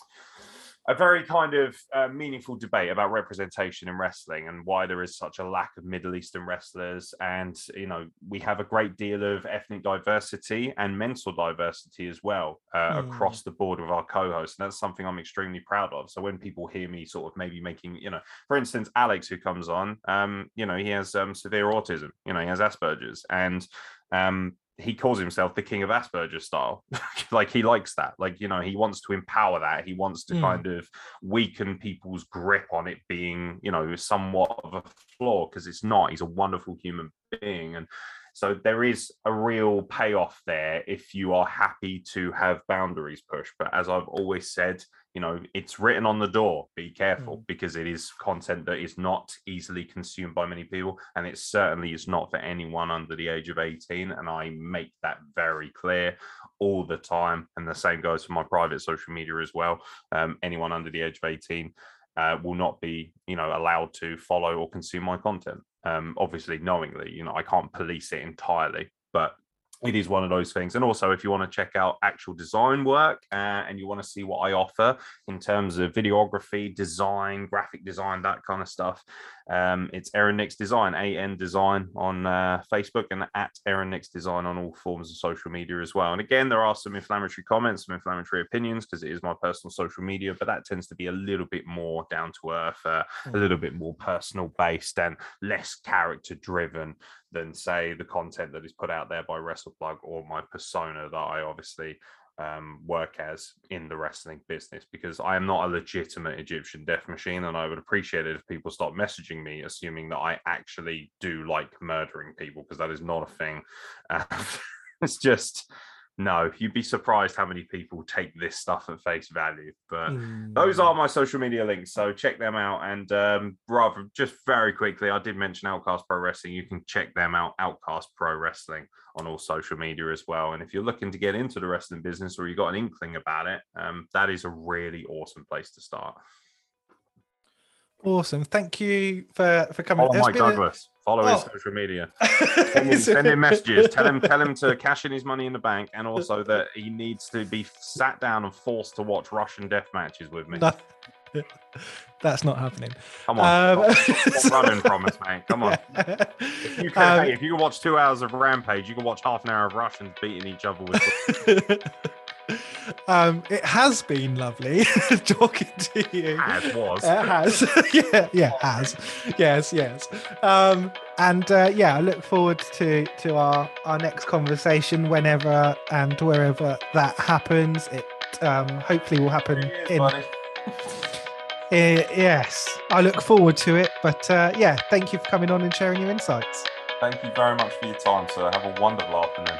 A very kind of uh, meaningful debate about representation in wrestling and why there is such a lack of Middle Eastern wrestlers. And, you know, we have a great deal of ethnic diversity and mental diversity as well uh, mm. across the board with our co-hosts. And that's something I'm extremely proud of. So when people hear me sort of maybe making, you know, for instance, Alex, who comes on, um, you know, he has um, severe autism, you know, he has Asperger's, and um he calls himself the king of Asperger's style. Like, he likes that. Like, you know, he wants to empower that. He wants to mm. kind of weaken people's grip on it being, you know, somewhat of a flaw, because it's not. He's a wonderful human being. And so there is a real payoff there if you are happy to have boundaries pushed. But as I've always said, you know, it's written on the door, be careful, mm. because it is content that is not easily consumed by many people, and it certainly is not for anyone under the age of eighteen, and I make that very clear all the time, and the same goes for my private social media as well. Um, anyone under the age of eighteen uh, will not be, you know, allowed to follow or consume my content, um, obviously knowingly. You know, I can't police it entirely, but it is one of those things. And also, if you want to check out actual design work uh, and you want to see what I offer in terms of videography, design, graphic design, that kind of stuff, um, it's Aaron Nix Design, A N Design on uh, Facebook, and at Aaron Nix Design on all forms of social media as well. And again, there are some inflammatory comments, some inflammatory opinions, because it is my personal social media, but that tends to be a little bit more down to earth, uh, mm. a little bit more personal based and less character driven than, say, the content that is put out there by WrestlePlug or my persona that I obviously um, work as in the wrestling business, because I am not a legitimate Egyptian death machine, and I would appreciate it if people stop messaging me assuming that I actually do like murdering people, because that is not a thing. Uh, it's just... No, you'd be surprised how many people take this stuff at face value. But mm. those are my social media links, so check them out. And um, rather, just very quickly, I did mention Outcast Pro Wrestling. You can check them out, Outcast Pro Wrestling, on all social media as well. And if you're looking to get into the wrestling business, or you've got an inkling about it, um, that is a really awesome place to start. Awesome. Thank you for, for coming. Follow Mike Douglas. A... Follow oh. his social media. Send him, send him messages. Tell him tell him to cash in his money in the bank, and also that he needs to be sat down and forced to watch Russian death matches with me. No. That's not happening. Come on. Um, stop running from us, mate. Come on. Yeah. If you can, um, hey, if you can watch two hours of Rampage, you can watch half an hour of Russians beating each other with... Um, it has been lovely talking to you. It was. It has. yeah, yeah, has. Yes, yes. Um, and uh, yeah, I look forward to to our, our next conversation whenever and wherever that happens. It um, hopefully will happen Cheers, in... Buddy. Uh, yes, I look forward to it, but uh, yeah, thank you for coming on and sharing your insights. Thank you very much for your time, sir. Have a wonderful afternoon.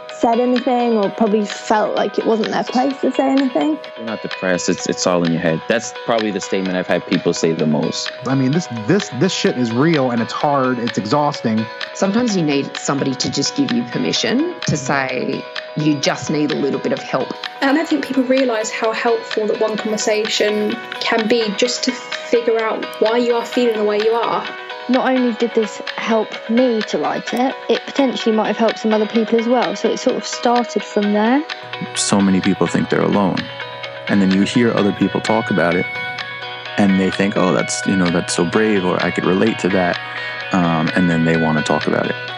said anything, or probably felt like it wasn't their place to say anything. You're not depressed, it's it's all in your head. That's probably the statement I've had people say the most. I mean, this this this shit is real, and it's hard, it's exhausting. Sometimes you need somebody to just give you permission to say, you just need a little bit of help. And I don't think people realise how helpful that one conversation can be, just to figure out why you are feeling the way you are. Not only did this help me to write it, it potentially might have helped some other people as well. So it sort of started from there. So many people think they're alone. And then you hear other people talk about it, and they think, oh, that's, you know, that's so brave, or I could relate to that. Um, and then they want to talk about it.